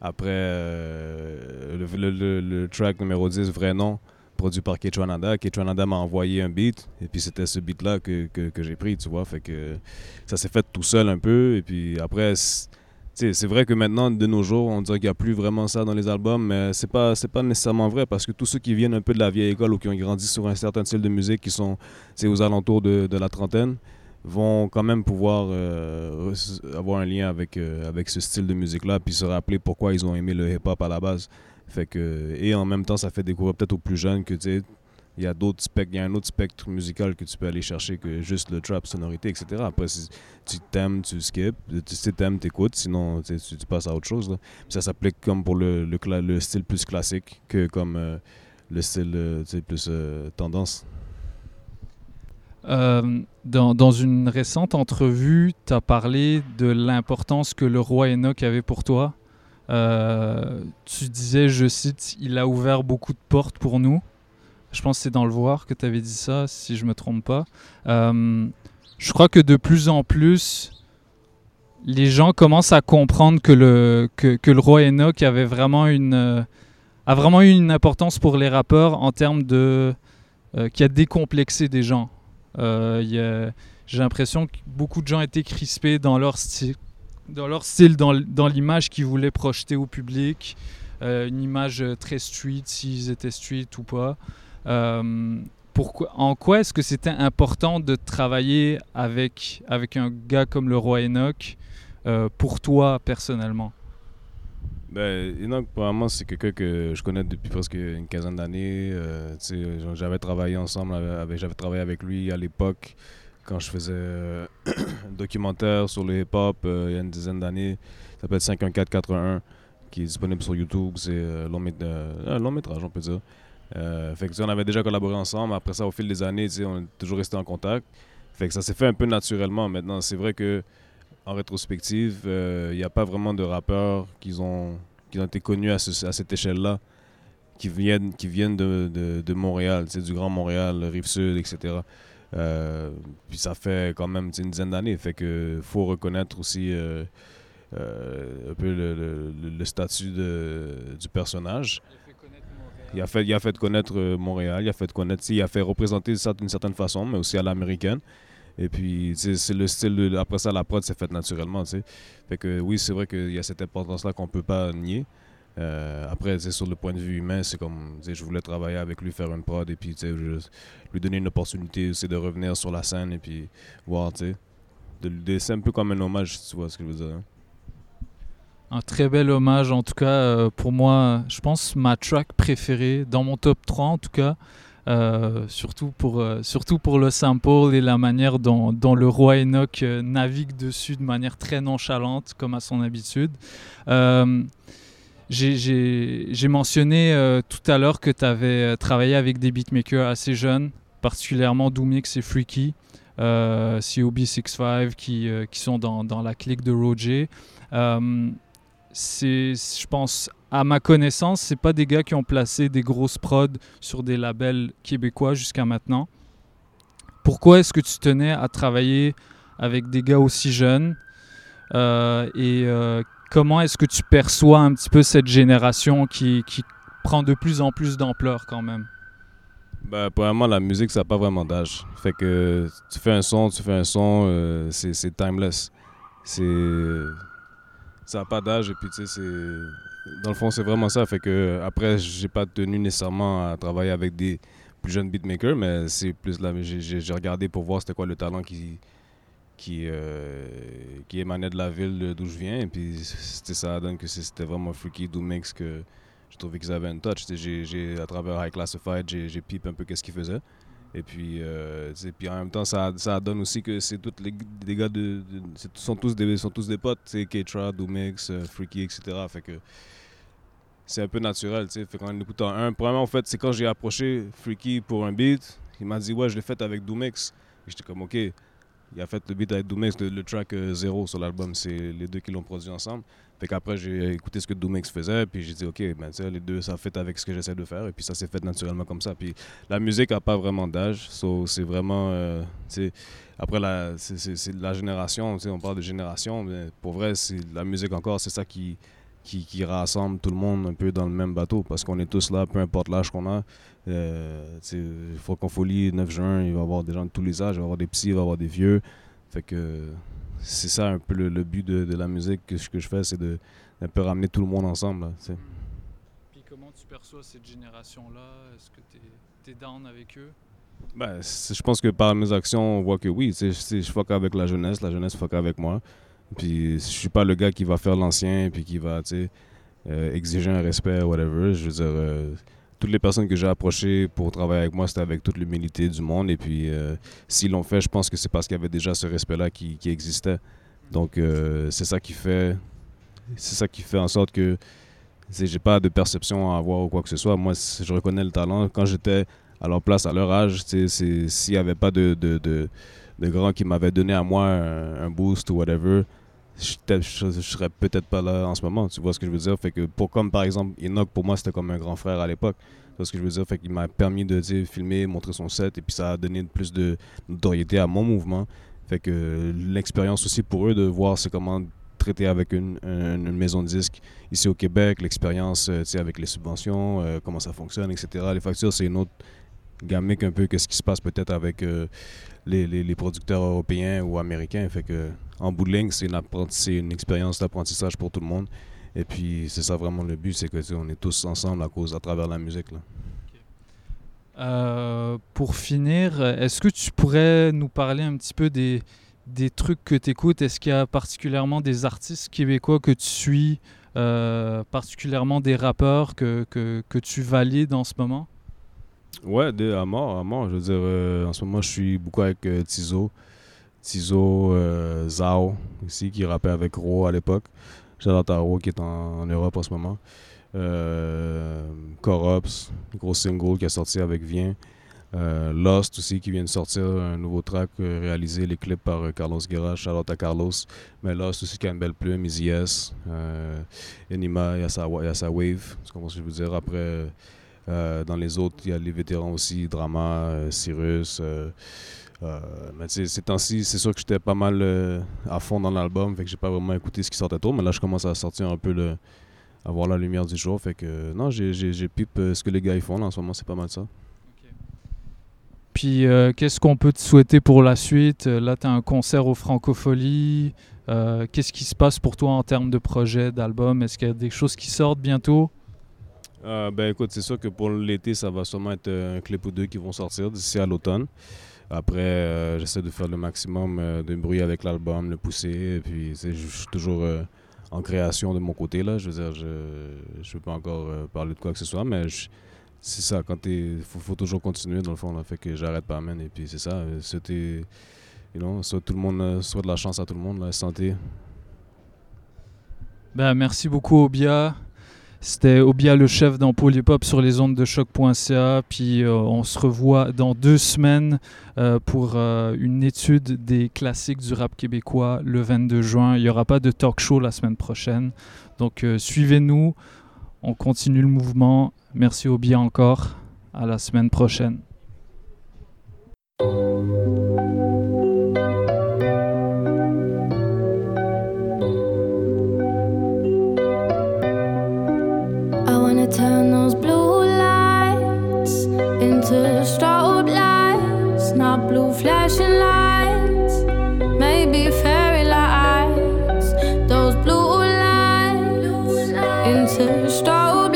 Après, le track numéro 10, « Vrai nom », produit par Kaytranada. Kaytranada m'a envoyé un beat. Et puis c'était ce beat-là que j'ai pris, tu vois. Fait que ça s'est fait tout seul un peu. Et puis après... C'est vrai que maintenant, de nos jours, on dirait qu'il n'y a plus vraiment ça dans les albums, mais c'est pas nécessairement vrai, parce que tous ceux qui viennent un peu de la vieille école ou qui ont grandi sur un certain style de musique, qui sont aux alentours de la trentaine, vont quand même pouvoir avoir un lien avec ce style de musique-là, puis se rappeler pourquoi ils ont aimé le hip-hop à la base. Fait que, et en même temps, ça fait découvrir peut-être aux plus jeunes que il y a un autre spectre musical que tu peux aller chercher que juste le trap, sonorité, etc. Après, si tu t'aimes, tu skips. Si t'aimes, t'écoutes. Sinon, tu passes à autre chose. Là. Ça s'applique comme pour le style plus classique que comme le style plus tendance. Dans une récente entrevue, tu as parlé de l'importance que le Roi Heenok avait pour toi. Tu disais, je cite, « Il a ouvert beaucoup de portes pour nous ». Je pense que c'est dans Le Voir que tu avais dit ça, si je ne me trompe pas. Je crois que de plus en plus, les gens commencent à comprendre que le Roi Heenok a vraiment eu une importance pour les rappeurs en termes de... qui a décomplexé des gens. J'ai l'impression que beaucoup de gens étaient crispés dans leur style, dans l'image qu'ils voulaient projeter au public. Une image très street, s'ils étaient street ou pas. En quoi est-ce que c'était important de travailler avec un gars comme le Roi Heenok pour toi personnellement? Ben, Heenok, probablement, c'est quelqu'un que je connais depuis presque une quinzaine d'années. J'avais travaillé ensemble, j'avais travaillé avec lui à l'époque quand je faisais un documentaire sur le hip-hop il y a une dizaine d'années. Ça s'appelle 51481, qui est disponible sur YouTube. C'est long métrage, on peut dire. Fait que on avait déjà collaboré ensemble. Après ça, au fil des années, on est toujours resté en contact. Fait que ça s'est fait un peu naturellement. Maintenant, c'est vrai que en rétrospective, il n'y a pas vraiment de rappeurs qui ont été connus à cette échelle-là, qui viennent de Montréal, du Grand Montréal, Rive-Sud, etc. Puis ça fait quand même une dizaine d'années. Fait que faut reconnaître aussi un peu le statut du personnage. Il a fait connaître Montréal, il a fait représenter ça d'une certaine façon, mais aussi à l'américaine. Et puis, c'est le style, après ça, la prod s'est faite naturellement, tu sais. Fait que oui, c'est vrai qu'il y a cette importance-là qu'on ne peut pas nier. Après, sur le point de vue humain, c'est comme, je voulais travailler avec lui, faire une prod, et puis, lui donner une opportunité, c'est de revenir sur la scène, et puis voir, tu sais. C'est un peu comme un hommage, tu vois ce que je veux dire. Hein? Un très bel hommage, en tout cas, pour moi, je pense, ma track préférée, dans mon top 3, en tout cas. Surtout pour le sample et la manière dont le Roi Heenok navigue dessus de manière très nonchalante, comme à son habitude. J'ai mentionné tout à l'heure que tu avais travaillé avec des beatmakers assez jeunes, particulièrement Doomix et Freaky, COB65 qui sont dans la clique de Roger. Je pense, à ma connaissance, c'est pas des gars qui ont placé des grosses prods sur des labels québécois jusqu'à maintenant. Pourquoi est-ce que tu tenais à travailler avec des gars aussi jeunes et comment est-ce que tu perçois un petit peu cette génération qui prend de plus en plus d'ampleur quand même? Ben, premièrement, la musique, ça n'a pas vraiment d'âge. Fait que tu fais un son, c'est timeless. Ça n'a pas d'âge et puis tu sais, c'est... dans le fond, c'est vraiment ça. Fait que, après, j'ai pas tenu nécessairement à travailler avec des plus jeunes beatmakers, mais c'est plus là, j'ai regardé pour voir c'était quoi le talent qui émanait de la ville d'où je viens. Et puis ça donne que c'était vraiment Freaky, Doomix, que je trouvais qu'ils avaient un touch. À travers High Classified, j'ai pipé un peu qu'est-ce qu'ils faisaient. Et puis, en même temps, ça donne aussi que c'est tous les gars sont tous des potes, Kaytranada, Doomix, Freaky, etc. Fait que c'est un peu naturel, tu sais. Fait qu'en écoutant premièrement, en fait, c'est quand j'ai approché Freaky pour un beat, il m'a dit « Ouais, je l'ai fait avec Doomix ». Et j'étais comme « Ok, il a fait le beat avec Doomix, le track 0 sur l'album, c'est les deux qui l'ont produit ensemble ». Fait qu'après, j'ai écouté ce que Doomix faisait, puis j'ai dit, OK, ben, les deux, ça fait avec ce que j'essaie de faire, et puis ça s'est fait naturellement comme ça. Puis la musique n'a pas vraiment d'âge, c'est vraiment, après, c'est la génération, on parle de génération, mais pour vrai, c'est la musique encore, c'est ça qui rassemble tout le monde un peu dans le même bateau, parce qu'on est tous là, peu importe l'âge qu'on a. Faut qu'on folie, 9 juin, il va y avoir des gens de tous les âges, il va y avoir des petits, il va y avoir des vieux, fait que... C'est ça un peu le but de la musique que je fais, c'est de un peu ramener tout le monde ensemble. Là, puis comment tu perçois cette génération-là? Est-ce que tu es down avec eux? Ben, je pense que par mes actions, on voit que oui, je fuck avec la jeunesse fuck avec moi. Puis je suis pas le gars qui va faire l'ancien puis qui va exiger un respect, whatever. Je veux dire, toutes les personnes que j'ai approchées pour travailler avec moi, c'était avec toute l'humilité du monde. Et puis, s'ils l'ont fait, je pense que c'est parce qu'il y avait déjà ce respect-là qui existait. Donc, c'est ça qui fait en sorte que j'ai pas de perception à avoir ou quoi que ce soit. Moi, je reconnais le talent. Quand j'étais à leur place, à leur âge, s'il n'y avait pas de grands qui m'avaient donné à moi un boost ou whatever, je serais peut-être pas là en ce moment, tu vois ce que je veux dire. Fait que comme par exemple Heenok, pour moi c'était comme un grand frère à l'époque, tu vois ce que je veux dire. Fait qu'il m'a permis de filmer, montrer son set, et puis ça a donné plus de notoriété à mon mouvement. Fait que l'expérience aussi pour eux de voir c'est comment traiter avec une maison de disques ici au Québec, l'expérience avec les subventions, comment ça fonctionne, etc. Les factures, c'est une autre gamique un peu que ce qui se passe peut-être avec les producteurs européens ou américains. Fait que en bout de ligne, c'est une expérience d'apprentissage pour tout le monde. Et puis, c'est ça vraiment le but, c'est qu'on est tous ensemble à travers la musique. Là. Okay. Pour finir, est-ce que tu pourrais nous parler un petit peu des trucs que tu écoutes? Est-ce qu'il y a particulièrement des artistes québécois que tu suis particulièrement des rappeurs que tu valides en ce moment? Ouais, à mort. Je veux dire, en ce moment, je suis beaucoup avec Tizo, Zao, aussi, qui rappait avec Ro à l'époque. J'adore Ro qui est en Europe en ce moment. Corops, gros single qui a sorti avec Viens. Lost aussi qui vient de sortir un nouveau track réalisé, les clips par Carlos Guerra, shout-out à Carlos. Mais Lost aussi qui a une belle plume, Easy S, Enima, il y a sa wave, c'est comme ça que je veux dire. Après, dans les autres, il y a les vétérans aussi, Drama, Cyrus. Mais ces temps-ci, c'est sûr que j'étais pas mal à fond dans l'album, fait que j'ai pas vraiment écouté ce qui sortait trop, mais là je commence à sortir un peu à voir la lumière du jour, fait que non, j'ai pipe ce que les gars ils font là, en ce moment, c'est pas mal ça. Puis, qu'est-ce qu'on peut te souhaiter pour la suite? Là, tu as un concert au Francofolie. Qu'est-ce qui se passe pour toi en termes de projet, d'album? Est-ce qu'il y a des choses qui sortent bientôt? Écoute, c'est sûr que pour l'été, ça va sûrement être un clip ou deux qui vont sortir d'ici à l'automne. Après, j'essaie de faire le maximum de bruit avec l'album, le pousser. Et puis, je suis toujours en création de mon côté, là. Je veux dire, je ne veux pas encore parler de quoi que ce soit, mais... C'est ça, quand faut toujours continuer dans le fond, là, fait que j'arrête pas, man, et puis c'est ça, c'était, soit tout le monde, soit de la chance à tout le monde, la santé. Ben, merci beaucoup Obia, c'était Obia le chef dans Polypop sur les ondes de Shock.ca, puis on se revoit dans 2 semaines pour une étude des classiques du rap québécois le 22 juin, il n'y aura pas de talk show la semaine prochaine, donc suivez-nous, on continue le mouvement. Merci Obia encore. À la semaine prochaine. I wanna turn those blue lights into strobe lights, not blue flashing lights, maybe fairy lights. Those blue lights into strobe.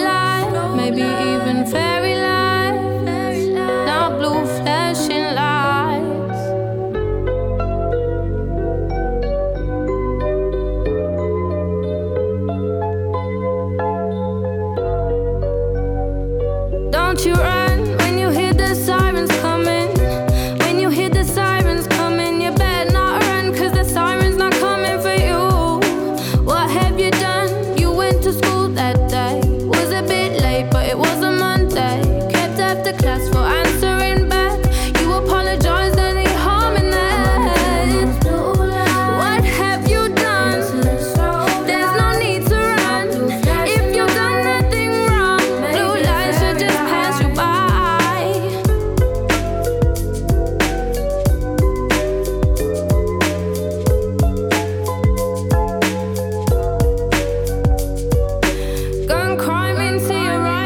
Maybe even fairy lights, not blue flashing lights. Don't you run when you hear the sirens coming. When you hear the sirens coming, you better not run, cause the sirens not coming for you. What have you done? You went to school that day. But it was a Monday. Kept after class for answering back. You apologized, any harm in that? What have you done? There's no need to run. If you've done nothing wrong, blue lights should just pass you by. Gun crime into your eyes.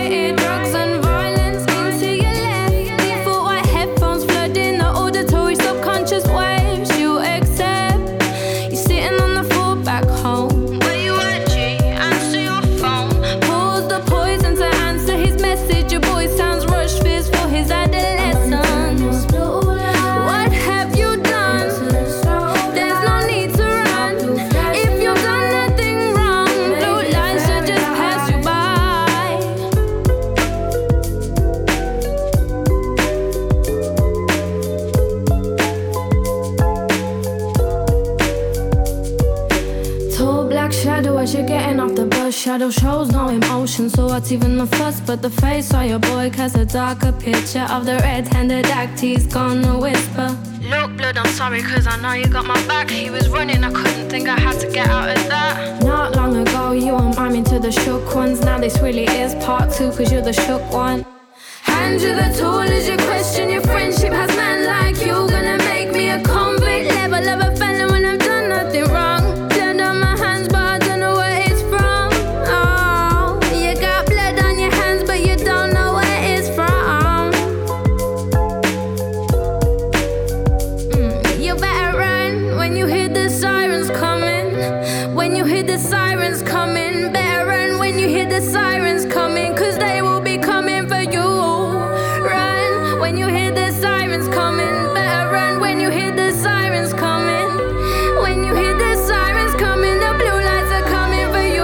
Shadow shows no emotion, so what's even the fuss? But the face of your boy casts a darker picture of the red-handed act, he's gonna whisper. Look, blood, I'm sorry, cause I know you got my back. He was running, I couldn't think I had to get out of that. Not long ago, you were miming to the shook ones. Now this really is part 2, cause you're the shook one. Hand you the tool as you question your friendship. Has man like you gonna make me a convict? Level of a fella when I've done nothing wrong. Coming, the blue lights are coming for you.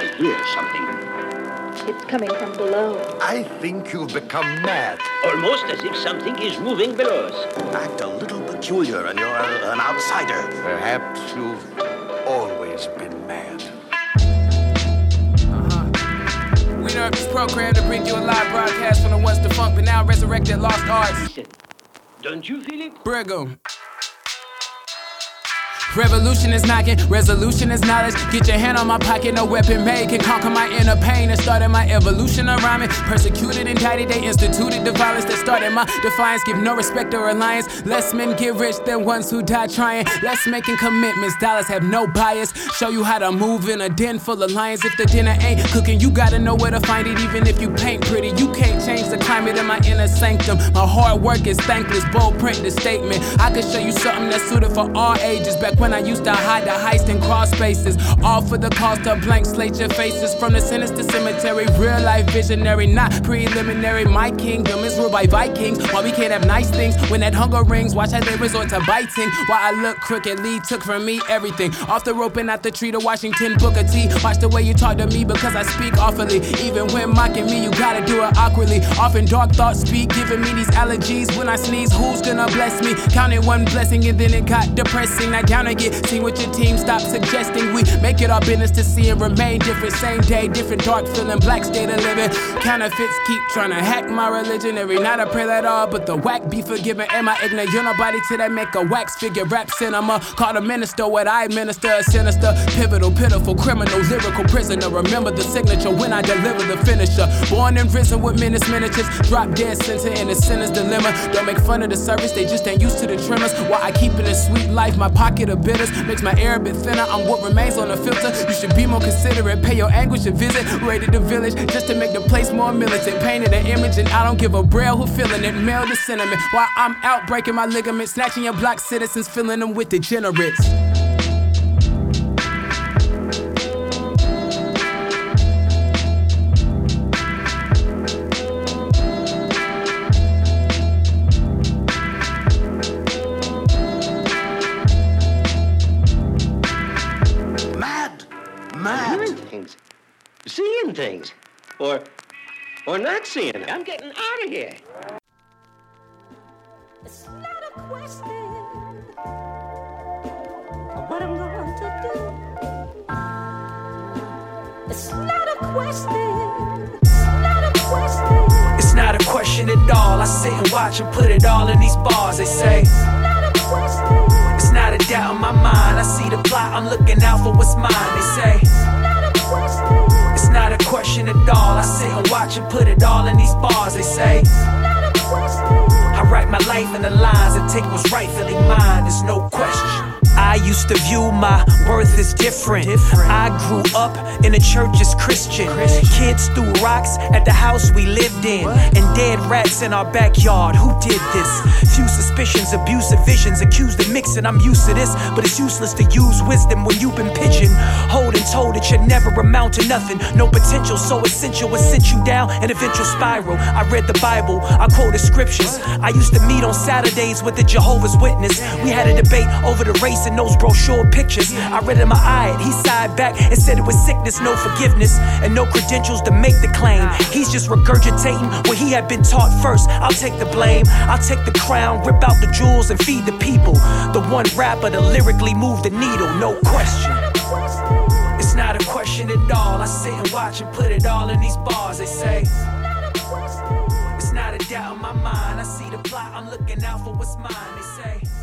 I hear something. It's coming from below. I think you've become mad. Almost as if something is moving below us. Act a little peculiar and you're an outsider. Perhaps you've always been mad. We know this program to bring you a live broadcast from the once defunct but now resurrected lost arts. Don't you feel it? Brigham. Revolution is knocking, resolution is knowledge. Get your hand on my pocket, no weapon made can conquer my inner pain and started my evolution around it. Persecuted, indicted, they instituted the violence that started my defiance. Give no respect or reliance. Less men get rich than ones who die trying. Less making commitments, dollars have no bias. Show you how to move in a den full of lions. If the dinner ain't cooking, you gotta know where to find it. Even if you paint pretty, you can't change the climate in my inner sanctum. My hard work is thankless, bold print the statement. I could show you something that's suited for all ages. Back when I used to hide the heist in crawl spaces, all for the cost of blank slate your faces. From the sinister cemetery, real life visionary, not preliminary. My kingdom is ruled by Vikings. Why we can't have nice things when that hunger rings? Watch how they resort to biting. Why I look crooked, Lee took from me everything. Off the rope and out the tree to Washington, Booker T. Watch the way you talk to me because I speak awfully. Even when mocking me, you gotta do it awkwardly. Often dark thoughts speak, giving me these allergies. When I sneeze, who's gonna bless me? Counted one blessing and then it got depressing. I down and get seen with your team. Stop suggesting we make it our business to see and remain different. Same day, different dark feeling, black state of living. Counterfeits keep trying to hack my religion. Every night I pray that all, but the whack be forgiven. Am I ignorant? You're nobody till they make a wax figure. Rap cinema, call the minister what I minister. A sinister, pivotal, pitiful, criminal, lyrical prisoner. Remember the signature when I deliver the finisher. Born and risen with menace miniatures. Drop dead center in the sinner's dilemma. Don't make fun of the service, they just ain't used to the tremors. While I keep it a sweet life, my pocket of bitters makes my air a bit thinner. I'm what remains on the filter. You should be more considerate. Pay your anguish a visit. Raided the village just to make the place more militant. Painted an image and I don't give a braille who feeling it. Mail the sentiment while I'm out breaking my ligaments, snatching your block citizens, filling them with degenerates. Seeing things, or not seeing. I'm getting out of here. It's not a question of what I'm going to do. It's not a question. It's not a question. It's not a question at all. I sit and watch and put it all in these bars. They say it's not a question. It's not a doubt in my mind. I see the plot. I'm looking out for what's mine. They say. It's not a question at all. I sit and watch and put it all in these bars. They say it's not a question. I write my life in the lines and take what's rightfully mine. There's no question. I used to view my worth as different. I grew up in a church as Christian. Kids threw rocks at the house we lived in. What? And dead rats in our backyard. Who did this? Few suspicions, abusive visions, accused of mixing. I'm used to this, but it's useless to use wisdom when you've been pigeon-holed and told that you'll never amount to nothing. No potential, so essential will sent you down an eventual spiral. I read the Bible, I quoted scriptures. I used to meet on Saturdays with the Jehovah's Witness. We had a debate over the race and those brochure pictures. I read in my eye it, he sighed back and said it was sickness, no forgiveness, and no credentials to make the claim. He's just regurgitating what he had been taught first. I'll take the blame, I'll take the crown, rip out the jewels and feed the people. The one rapper that lyrically moved the needle, no question. It's not a question at all. I sit and watch and put it all in these bars. They say it's not a question. It's not a doubt in my mind. I see the plot, I'm looking out for what's mine. They say